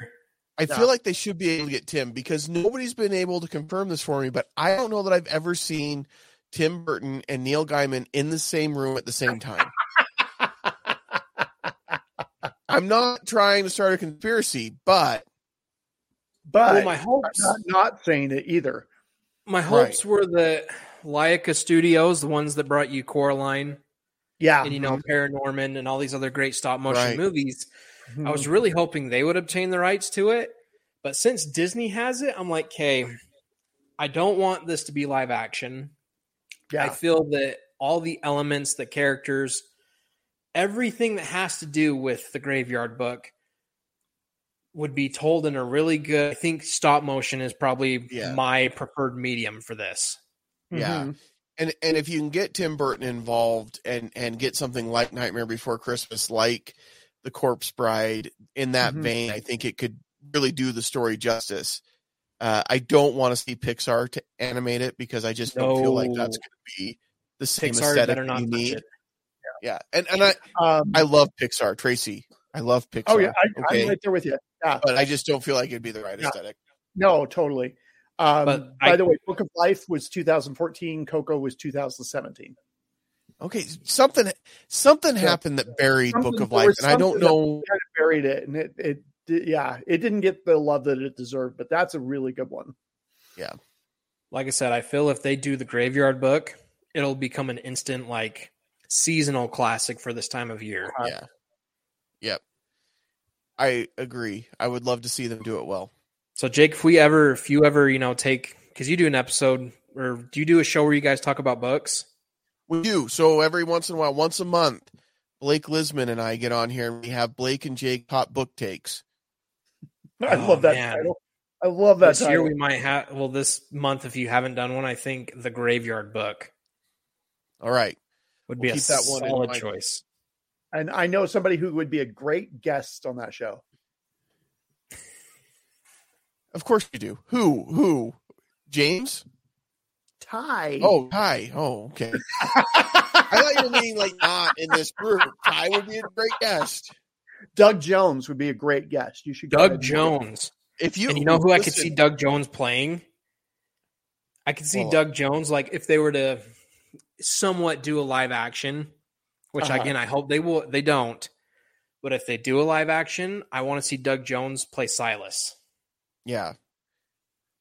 I no. feel like they should be able to get Tim, because nobody's been able to confirm this for me, but I don't know that I've ever seen Tim Burton and Neil Gaiman in the same room at the same time. I'm not trying to start a conspiracy, but but well, my hopes, I'm not, not saying it either. My hopes right. were that Laika Studios, the ones that brought you Coraline, yeah, and you know Paranorman and all these other great stop motion right. movies. Mm-hmm. I was really hoping they would obtain the rights to it, but since Disney has it, I'm like, hey, I don't want this to be live action. Yeah. I feel that all the elements, the characters, everything that has to do with The Graveyard Book would be told in a really good, I think stop motion is probably yeah. my preferred medium for this. Yeah. Mm-hmm. And and if you can get Tim Burton involved and, and get something like Nightmare Before Christmas, like The Corpse Bride, in that mm-hmm. vein, I think it could really do the story justice. Uh, I don't want to see Pixar to animate it, because I just no. don't feel like that's going to be the same Pixar aesthetic not you need. Yeah. yeah, and and I um, I love Pixar, Tracy. I love Pixar. Oh yeah, I, okay. I'm right there with you. Yeah. But I just don't feel like it'd be the right yeah. aesthetic. No, totally. Um, by I, the way, Book of Life was two thousand fourteen. Coco was two thousand seventeen. Okay, something something yeah. happened that buried something Book of Life, and I don't know. Kind of buried it, and it. it Yeah, it didn't get the love that it deserved, but that's a really good one. Yeah. Like I said, I feel if they do The Graveyard Book, it'll become an instant, like, seasonal classic for this time of year. Yeah. Yep. Yeah. I agree. I would love to see them do it well. So, Jake, if we ever, if you ever, you know, take, because you do an episode, or do you do a show where you guys talk about books? We do. So, every once in a while, once a month, Blake Lisman and I get on here, and we have Blake and Jake Hot Book Takes. I love oh, that man. title. I love that this title. This year we might have, well, this month, if you haven't done one, I think The Graveyard Book. All right. Would we'll be a that solid one choice. And I know somebody who would be a great guest on that show. Of course you do. Who? Who? James? Ty. Oh, Ty. Oh, okay. I thought you were meaning like not in this group. Ty would be a great guest. Doug Jones would be a great guest. You should go Doug Jones. If you, and you know who listen. I could see Doug Jones playing? I could see well, Doug Jones, like if they were to somewhat do a live action, which uh-huh. again, I hope they will. They don't. But if they do a live action, I want to see Doug Jones play Silas. Yeah.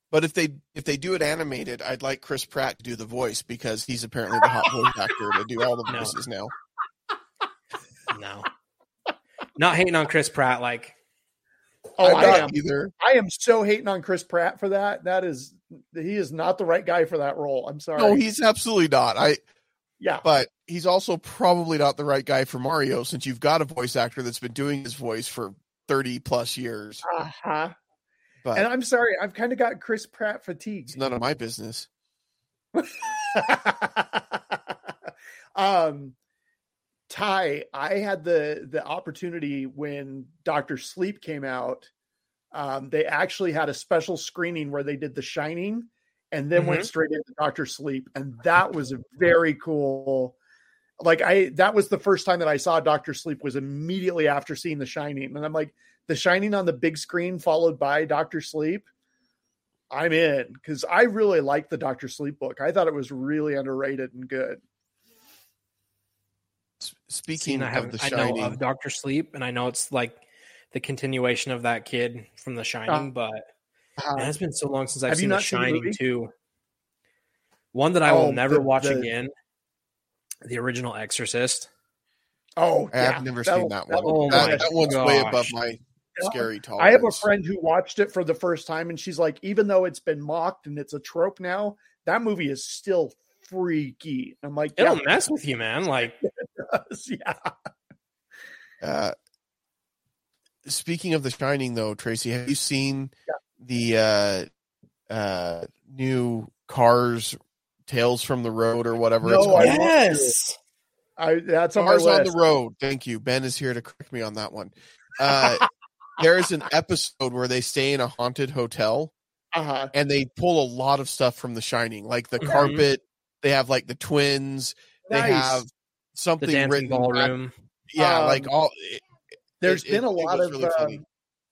But if they if they do it animated, I'd like Chris Pratt to do the voice, because he's apparently the hot voice actor to do all the voices no. now. No. Not hating on Chris Pratt, like oh, I'm I am either. I am so hating on Chris Pratt for that. That is, he is not the right guy for that role. I'm sorry. No, he's absolutely not. I yeah, but he's also probably not the right guy for Mario, since you've got a voice actor that's been doing his voice for thirty plus years. Uh huh. But and I'm sorry, I've kind of got Chris Pratt fatigue. It's none of my business. um. Ty, I had the, the opportunity when Doctor Sleep came out. Um, they actually had a special screening where they did The Shining and then mm-hmm. went straight into Doctor Sleep. And that was a very cool. Like I, that was the first time that I saw Doctor Sleep was immediately after seeing The Shining. And I'm like, The Shining on the big screen followed by Doctor Sleep, I'm in, because I really liked the Doctor Sleep book. I thought it was really underrated and good. Speaking I of The Shining, I know of Doctor Sleep, and I know it's like the continuation of that kid from The Shining, uh, but uh, man, it's been so long since I've seen The Shining two. One that I oh, will never the, watch the, again, the original Exorcist. Oh, yeah. I've never that, seen that one. That, oh that, that one's gosh. way above my scary tolerance. I have a friend who watched it for the first time, and she's like, even though it's been mocked and it's a trope now, that movie is still freaky. I'm like, it'll yeah, mess with you, man. Like, it does, yeah. Uh, speaking of The Shining, though, Tracy, have you seen yeah. the uh, uh, new Cars Tales from the Road or whatever? No, it's called. Yes. I, that's on Cars on the Road. Thank you. Ben is here to correct me on that one. Uh, there is an episode where they stay in a haunted hotel, uh-huh. and they pull a lot of stuff from The Shining, like the mm-hmm. carpet. They have like the twins. Nice. They have something the written ballroom. Yeah, um, like all. It, there's it, been it, a lot of really uh,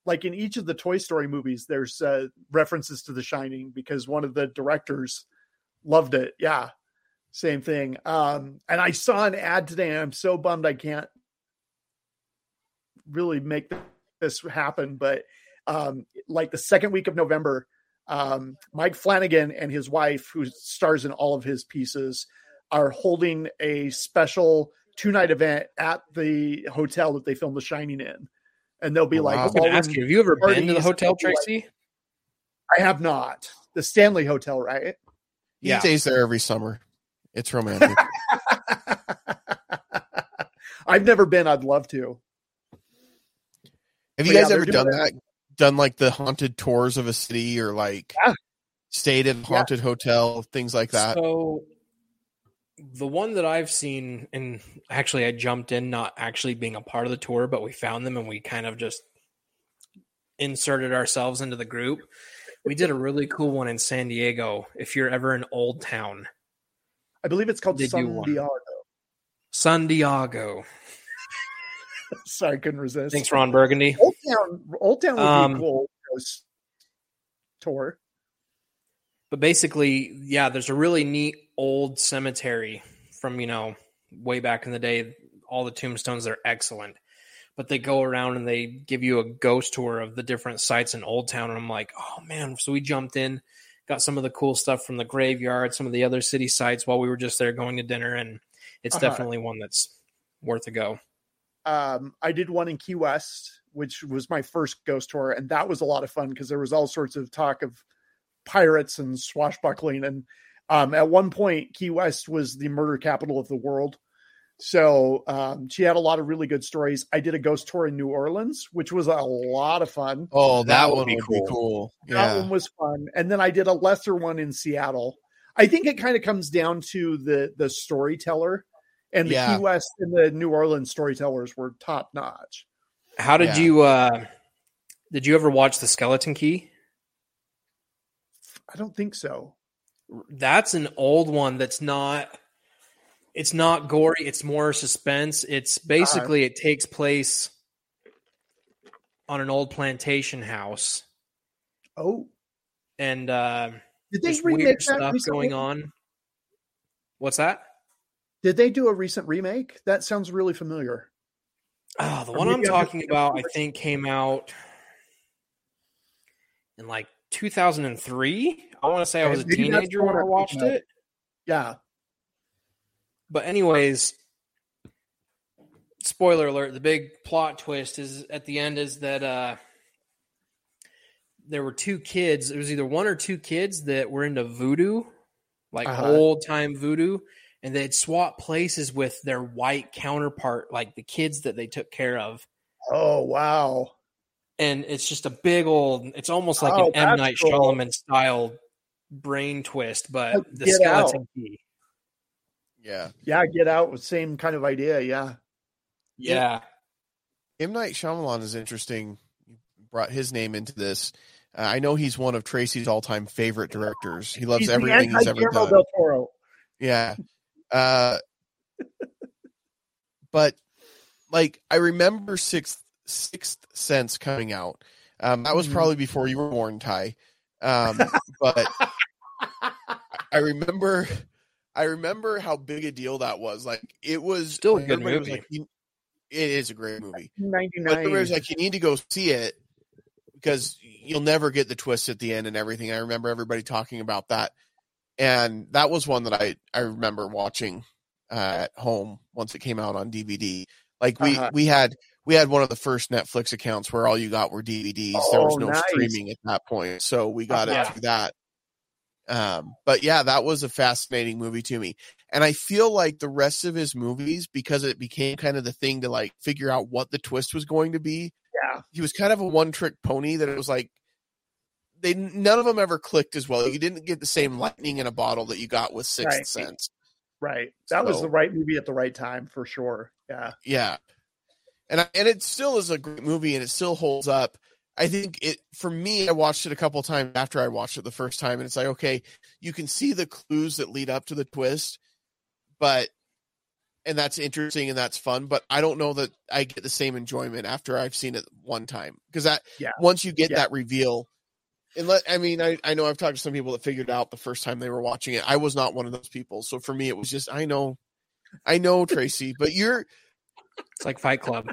like in each of the Toy Story movies. There's uh, references to The Shining because one of the directors loved it. Yeah. Same thing. Um, and I saw an ad today, and I'm so bummed I can't really make this happen. But um, like the second week of November, um, Mike Flanagan and his wife, who stars in all of his pieces, are holding a special two-night event at the hotel that they filmed The Shining in. And they'll be wow. like, I was going to ask you, have you ever been to the hotel, Tracy? Like, I have not. The Stanley Hotel, right? He yeah. stays there every summer. It's romantic. I've never been. I'd love to. Have you but guys yeah, ever done that? that? Done like the haunted tours of a city or like yeah. stayed at a haunted yeah. hotel, things like that? So the one that I've seen, and actually I jumped in not actually being a part of the tour, but we found them and we kind of just inserted ourselves into the group. We did a really cool one in San Diego. If you're ever in Old Town. I believe it's called San Diego. San Diego. Sorry, I couldn't resist. Thanks, Ron Burgundy. Old Town, Old Town would um, be cool. Tour. But basically, yeah, there's a really neat old cemetery from, you know, way back in the day. All the tombstones are excellent. But they go around and they give you a ghost tour of the different sites in Old Town. And I'm like, oh, man. So we jumped in. Got some of the cool stuff from the graveyard, some of the other city sites while we were just there going to dinner. And it's uh-huh. definitely one that's worth a go. Um, I did one in Key West, which was my first ghost tour. And that was a lot of fun because there was all sorts of talk of pirates and swashbuckling. And um, at one point, Key West was the murder capital of the world. So um, she had a lot of really good stories. I did a ghost tour in New Orleans, which was a lot of fun. Oh, that, that one would be cool. Be cool. Yeah. That one was fun. And then I did a lesser one in Seattle. I think it kind of comes down to the, the storyteller, and the yeah. Key West and the New Orleans storytellers were top notch. How did yeah. you, uh, did you ever watch The Skeleton Key? I don't think so. That's an old one. That's not, It's not gory. It's more suspense. It's basically, uh, it takes place on an old plantation house. Oh. And uh, did they there's remake weird that stuff recently? Going on. What's that? Did they do a recent remake? That sounds really familiar. Oh, the or one I'm talking about, I think, came out in like two thousand three. I want to say I was a Maybe teenager when I watched it. it. Yeah. But anyways, spoiler alert, the big plot twist is at the end is that uh, there were two kids. It was either one or two kids that were into voodoo, like uh-huh. old time voodoo. And they'd swap places with their white counterpart, like the kids that they took care of. Oh, wow. And it's just a big old, it's almost like oh, an M. Night cool. Shyamalan style brain twist, but Let's the skeleton key. Yeah. Yeah, Get Out was same kind of idea, yeah. Yeah. M. Night Shyamalan is interesting. You brought his name into this. Uh, I know he's one of Tracy's all-time favorite directors. He loves he's everything he's ever Guillermo done. Del Toro. Yeah. Uh, but, like, I remember Sixth Sixth Sense coming out. Um, that was probably before you were born, Ty. Um, but I remember, I remember how big a deal that was. Like it was still a good movie. Was like, it is a great movie. But everybody was like, you need to go see it because you'll never get the twist at the end and everything. I remember everybody talking about that, and that was one that I I remember watching uh, at home once it came out on D V D. Like we uh-huh. we had. We had one of the first Netflix accounts where all you got were D V Ds. Oh, there was no nice. streaming at that point. So we got yeah. into that. Um, but yeah, that was a fascinating movie to me. And I feel like the rest of his movies, because it became kind of the thing to like figure out what the twist was going to be. Yeah. He was kind of a one trick pony that it was like, they, none of them ever clicked as well. You didn't get the same lightning in a bottle that you got with Sixth right. Sense. Right. That so, was the right movie at the right time for sure. Yeah. Yeah. And I, and it still is a great movie, and it still holds up. I think it for me. I watched it a couple times after I watched it the first time, and it's like, okay, you can see the clues that lead up to the twist, but and that's interesting and that's fun. But I don't know that I get the same enjoyment after I've seen it one time because that yeah. once you get yeah. that reveal, unless I mean, I I know I've talked to some people that figured it out the first time they were watching it. I was not one of those people, so for me, it was just I know, I know Tracy, but you're. It's like Fight Club.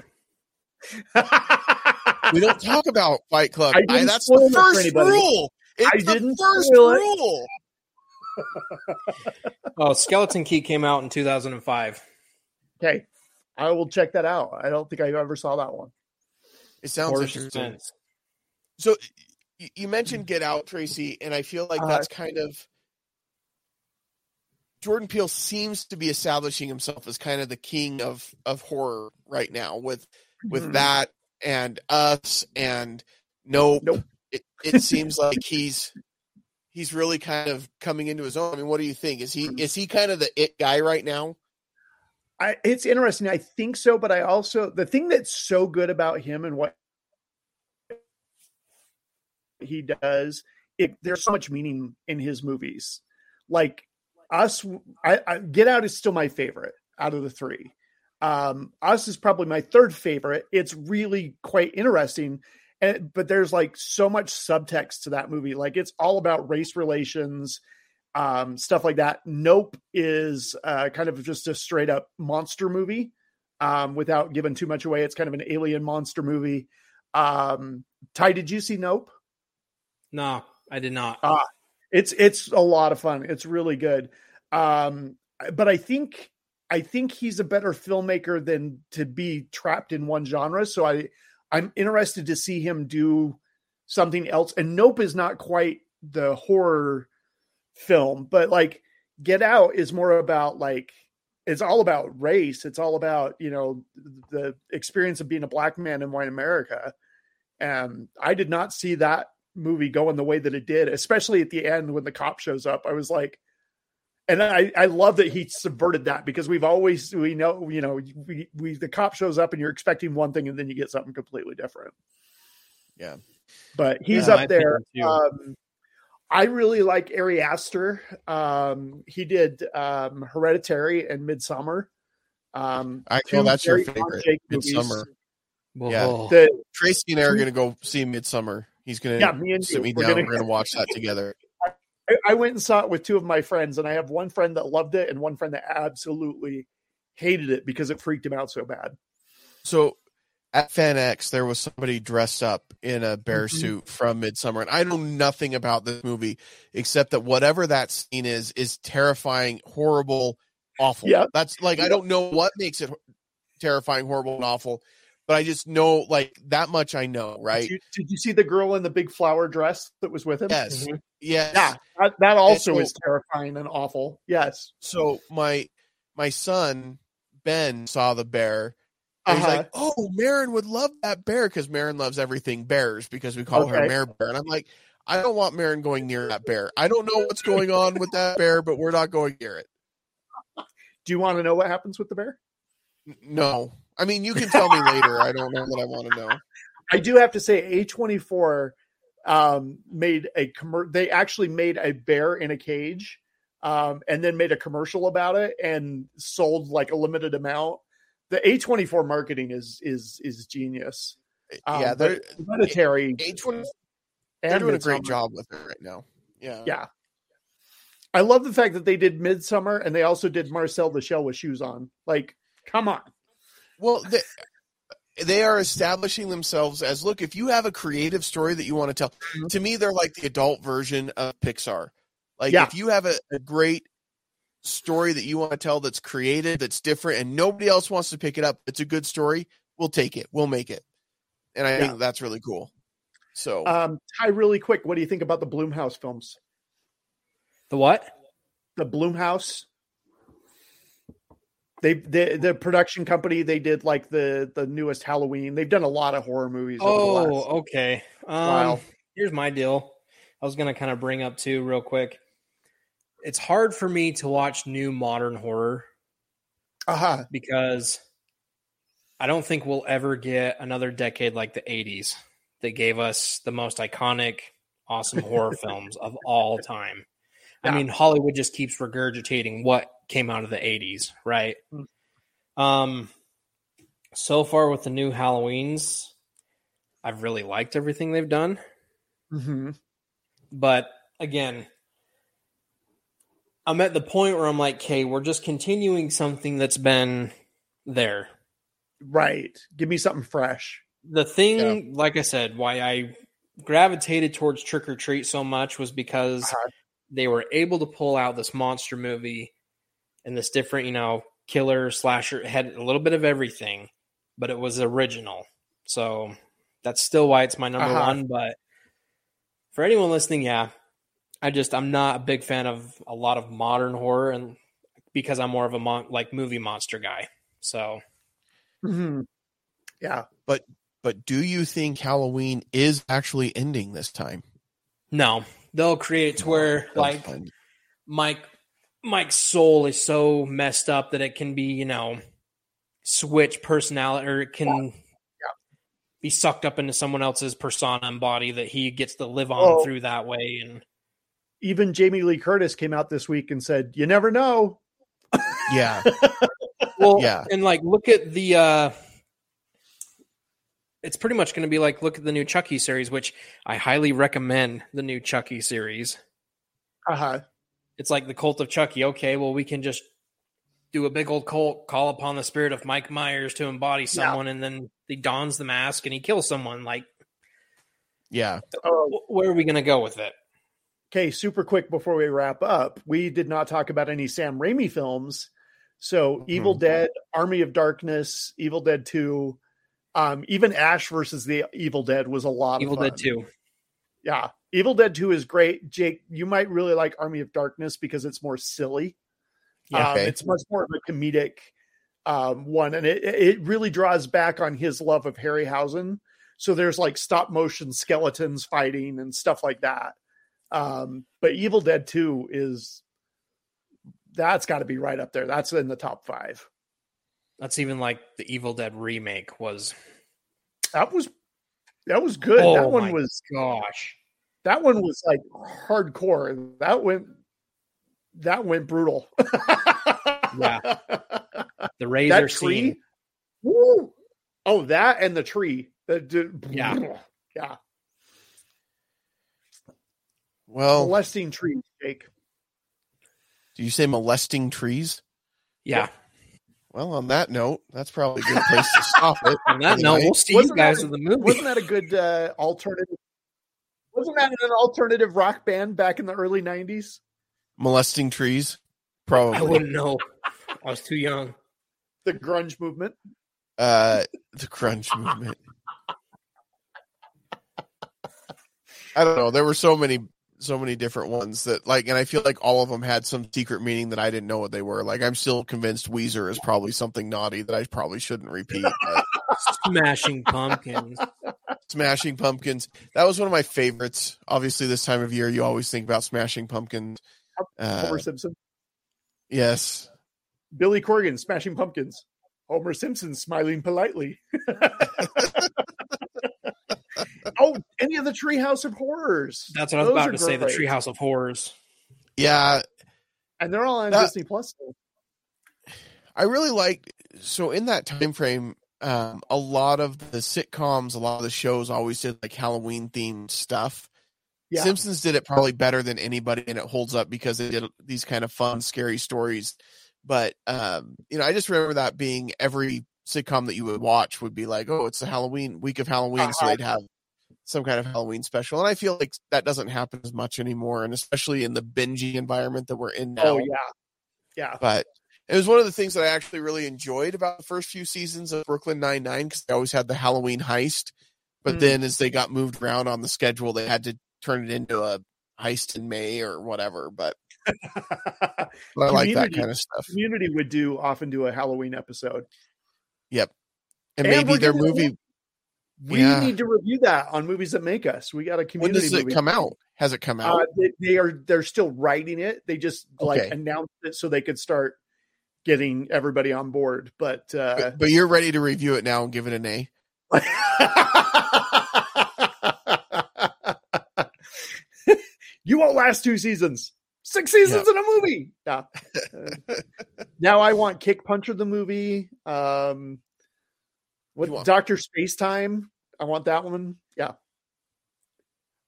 We don't talk about Fight Club. I I, that's the first rule. It's I didn't the first rule. Oh, Skeleton Key came out in two thousand five. Okay. I will check that out. I don't think I ever saw that one. It sounds Horror interesting. Sense. So you mentioned Get Out, Tracy, and I feel like uh, that's kind of Jordan Peele seems to be establishing himself as kind of the king of, of horror right now with with mm-hmm. that and Us and Nope. nope. It, it seems like he's he's really kind of coming into his own. I mean, what do you think? Is he is he kind of the it guy right now? I, it's interesting. I think so, but I also the thing that's so good about him and what he does, it, there's so much meaning in his movies, like. Us, I, I, Get Out is still my favorite out of the three. Um, Us is probably my third favorite. It's really quite interesting, and, but there's like so much subtext to that movie. Like it's all about race relations, um, stuff like that. Nope is uh, kind of just a straight up monster movie um, without giving too much away. It's kind of an alien monster movie. Um, Ty, did you see Nope? No, I did not. Uh, It's it's a lot of fun. It's really good, um, but I think I think he's a better filmmaker than to be trapped in one genre. So I I'm interested to see him do something else. And Nope is not quite the horror film, but like Get Out is more about like it's all about race. It's all about you know the experience of being a black man in white America. And I did not see that movie going the way that it did, especially at the end when the cop shows up. I was like, and I, I love that he subverted that because we've always, we know, you know, we, we, the cop shows up and you're expecting one thing and then you get something completely different. Yeah. But he's yeah, up I there. Um, I really like Ari Aster. Um, he did um, Hereditary and Midsummer. Um, I feel that's your favorite. Midsummer. Yeah. The, Tracy and I are going to go see Midsummer. He's going yeah, to sit me we're down. Gonna, we're going to watch that together. I, I went and saw it with two of my friends, and I have one friend that loved it and one friend that absolutely hated it because it freaked him out so bad. So at FanX, there was somebody dressed up in a bear mm-hmm. suit from Midsummer, and I know nothing about this movie except that whatever that scene is, is terrifying, horrible, awful. Yeah. That's like, yeah. I don't know what makes it terrifying, horrible, and awful. But I just know, like, that much I know, right? Did you, did you see the girl in the big flower dress that was with him? Yes. Mm-hmm. Yes. Yeah. That, that also so, is terrifying and awful. Yes. So my my son, Ben, saw the bear. Uh-huh. He's like, oh, Maren would love that bear because Maren loves everything bears because we call okay. her Mare Bear. And I'm like, I don't want Maren going near that bear. I don't know what's going on with that bear, but we're not going near it. Do you want to know what happens with the bear? No. I mean, you can tell me later. I don't know what I want to know. I do have to say A twenty-four um, made a commer- – they actually made a bear in a cage um, and then made a commercial about it and sold like a limited amount. The A twenty-four marketing is is is genius. Um, yeah, they're Hereditary. H one, they're doing Midsommar. A great job with it right now. Yeah, yeah. I love the fact that they did Midsummer and they also did Marcel the Shell with shoes on. Like, come on. Well, they, they are establishing themselves as, look, if you have a creative story that you want to tell, mm-hmm. to me, they're like the adult version of Pixar. Like, yeah. if you have a, a great story that you want to tell that's creative, that's different, and nobody else wants to pick it up, it's a good story, we'll take it. We'll make it. And I yeah. think that's really cool. So, um, Ty, really quick, what do you think about the Blumhouse films? The what? The Blumhouse. They, they the production company, they did like the, the newest Halloween. They've done a lot of horror movies. Oh, over the last okay. Um, wow. Here's my deal. I was going to kind of bring up too real quick. It's hard for me to watch new modern horror uh-huh. because I don't think we'll ever get another decade like the eighties that gave us the most iconic, awesome horror films of all time. I mean, Hollywood just keeps regurgitating what came out of the eighties, right? Um, so far with the new Halloweens, I've really liked everything they've done. Mm-hmm. But again, I'm at the point where I'm like, okay, we're just continuing something that's been there. Right. Give me something fresh. The thing, yeah. like I said, why I gravitated towards Trick 'r Treat so much was because... Uh-huh. they were able to pull out this monster movie and this different, you know, killer slasher. It had a little bit of everything, but it was original. So that's still why it's my number uh-huh. one. But for anyone listening, yeah, I just, I'm not a big fan of a lot of modern horror, and because I'm more of a mon- like movie monster guy. So, mm-hmm. yeah. But, but do you think Halloween is actually ending this time? No. They'll create it to where like Mike, Mike's soul is so messed up that it can be, you know, switch personality, or it can yeah. Yeah. be sucked up into someone else's persona and body that he gets to live on oh. through that way. And even Jamie Lee Curtis came out this week and said, "You never know." Yeah. well, yeah. and like, look at the. Uh, It's pretty much going to be like, look at the new Chucky series, which I highly recommend the new Chucky series. Uh-huh. It's like the cult of Chucky. Okay, well, we can just do a big old cult, call upon the spirit of Mike Myers to embody someone, yeah. and then he dons the mask and he kills someone. Like, yeah. Where are we going to go with it? Okay, super quick before we wrap up. We did not talk about any Sam Raimi films. So Evil mm-hmm. Dead, Army of Darkness, Evil Dead two, Um, even Ash versus the Evil Dead was a lot Evil of fun. Dead two. Yeah. Evil Dead two is great. Jake, you might really like Army of Darkness because it's more silly. Yeah, um, okay. It's much more of a comedic um, one. And it, it really draws back on his love of Harryhausen. So there's like stop motion skeletons fighting and stuff like that. Um, but Evil Dead two is, that's got to be right up there. That's in the top five. That's even like the Evil Dead remake was. That was, that was good. Oh that one my was, gosh, that one was like hardcore. That went, that went brutal. yeah, the razor that tree. Scene. Woo! Oh, that and the tree. That did, yeah, yeah. Well, molesting trees, Jake. Do you say molesting trees? Yeah. What? Well, on that note, that's probably a good place to stop it. On that anyway. Note, we'll see wasn't you guys in the movie. Wasn't that a good uh, alternative? Wasn't that an alternative rock band back in the early nineties? Molesting trees? Probably. I wouldn't know. I was too young. The grunge movement? Uh, the grunge movement. I don't know. There were so many... so many different ones that like, and I feel like all of them had some secret meaning that I didn't know what they were. Like I'm still convinced Weezer is probably something naughty that I probably shouldn't repeat. But... Smashing Pumpkins. Smashing Pumpkins. That was one of my favorites. Obviously this time of year, you always think about Smashing Pumpkins. Uh, Homer Simpson. Yes. Billy Corgan, Smashing Pumpkins. Homer Simpson, smiling politely. Oh, any of the Treehouse of Horrors. That's what I was about to say, the Treehouse of Horrors. Yeah. And they're all on Disney Plus. I really liked, so in that time frame, um, a lot of the sitcoms, a lot of the shows always did like Halloween themed stuff. Yeah. Simpsons did it probably better than anybody, and it holds up because they did these kind of fun, scary stories. But, um, you know, I just remember that being every sitcom that you would watch would be like, oh, it's the Halloween week of Halloween. Uh-huh. So they'd have some kind of Halloween special. And I feel like that doesn't happen as much anymore. And especially in the binging environment that we're in now. Oh, yeah. Yeah. But it was one of the things that I actually really enjoyed about the first few seasons of Brooklyn Nine-Nine, because they always had the Halloween heist. But mm. then as they got moved around on the schedule, they had to turn it into a heist in May or whatever. But, but I like that kind of stuff. Community would do often do a Halloween episode. Yep. And, and maybe their movie. We yeah. need to review that on Movies That Make Us. We got a community. When does it movie. come out? Has it come out? Uh, they, they are, they're still writing it. They just like okay. announced it so they could start getting everybody on board. But, uh, but, but you're ready to review it now and give it an A. You won't last two seasons. Six seasons yeah. in a movie. Yeah. Uh, now I want Kick Puncher the movie. Um, what Doctor Spacetime? I want that one. Yeah.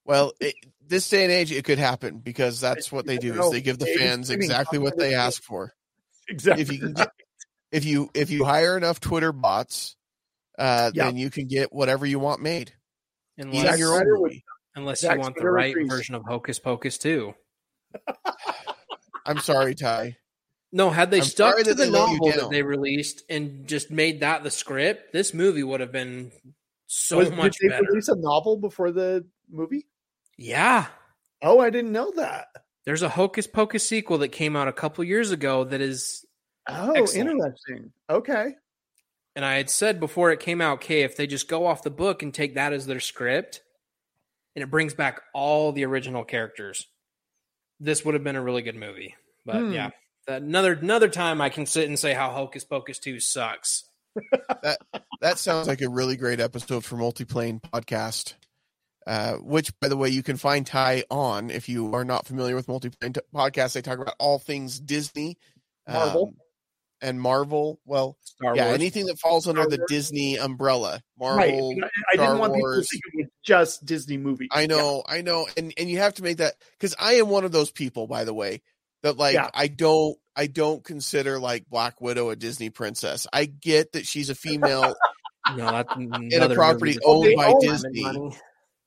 Well, it, this day and age, it could happen because that's what they do. Is they give the fans exactly what they ask for. Exactly. If you can get, if you if you hire enough Twitter bots, uh, yeah. then you can get whatever you want made. Unless, your own movie. unless you want the right version of Hocus Pocus too. I'm sorry, Ty. No, had they I'm stuck to the novel that they released and just made that the script, this movie would have been so was, much did they better. Release a novel before the movie? Yeah. Oh, I didn't know that. There's a Hocus Pocus sequel that came out a couple years ago that is oh, excellent. Interesting. Okay. And I had said before it came out, okay, if they just go off the book and take that as their script, and it brings back all the original characters, this would have been a really good movie. But hmm. yeah. Another another time I can sit and say how Hocus Pocus two sucks. That that sounds like a really great episode for Multiplane Podcast, uh, which, by the way, you can find Ty on. If you are not familiar with Multiplane Podcast, they talk about all things Disney. Marvel. Um, and Marvel. Well, Star yeah, Wars. Anything that falls under the Disney umbrella. Marvel, right. I Star didn't want people to think it was just Disney movies. I know, yeah. I know. And, and you have to make that, because I am one of those people, by the way, that like yeah. I don't I don't consider like Black Widow a Disney princess. I get that she's a female no, in a property owned by own Disney. Money.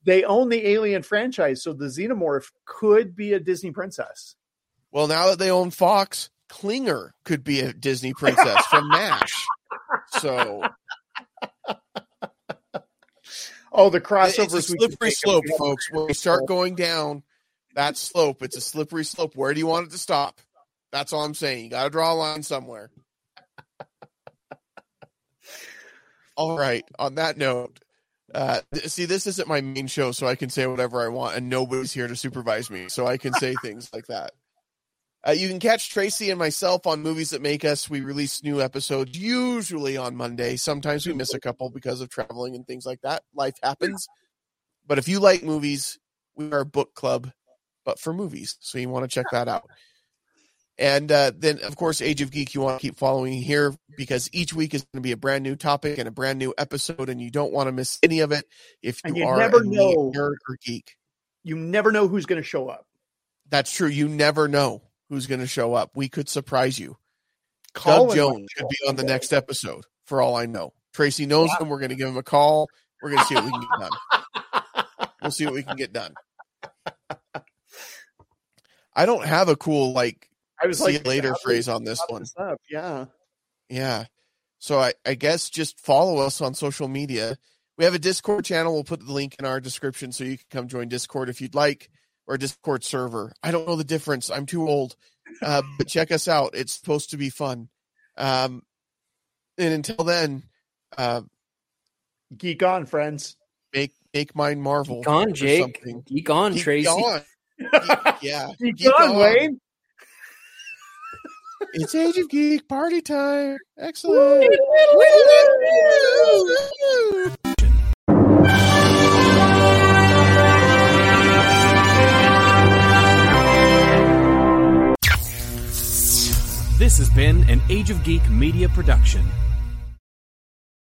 They own the Alien franchise, so the Xenomorph could be a Disney princess. Well, now that they own Fox, Klinger could be a Disney princess from MASH. So oh, the crossovers. It's a slippery slope, folks. When we start going down that slope, it's a slippery slope. Where do you want it to stop? That's all I'm saying. You got to draw a line somewhere. All right. On that note, uh, th- see, this isn't my main show, so I can say whatever I want, and nobody's here to supervise me, so I can say things like that. Uh, you can catch Tracy and myself on Movies That Make Us. We release new episodes usually on Monday. Sometimes we miss a couple because of traveling and things like that. Life happens. But if you like movies, we are a book club, but for movies. So you want to check that out. And uh, then, of course, Age of Geek, you want to keep following here because each week is going to be a brand new topic and a brand new episode, and you don't want to miss any of it if you, you are never a know, nerd or geek. You never know who's going to show up. That's true. You never know who's going to show up. We could surprise you. Doug Jones could be on the next episode, for all I know. Tracy knows him. We're going to give him a call. We're going to see what we can get done. We'll see what we can get done. I don't have a cool, like, I was see like, you later yeah, phrase on this one. This up. Yeah. Yeah. So I, I guess just follow us on social media. We have a Discord channel. We'll put the link in our description so you can come join Discord if you'd like, or a Discord server. I don't know the difference. I'm too old. Uh, but check us out. It's supposed to be fun. Um, and until then, uh, geek on, friends. Make make mine Marvel. Geek on, Jake. Something. Geek on, geek Tracy. On. Geek, yeah. Geek, geek on, on, Wayne. It's Age of Geek party time. Excellent. This has been an Age of Geek media production.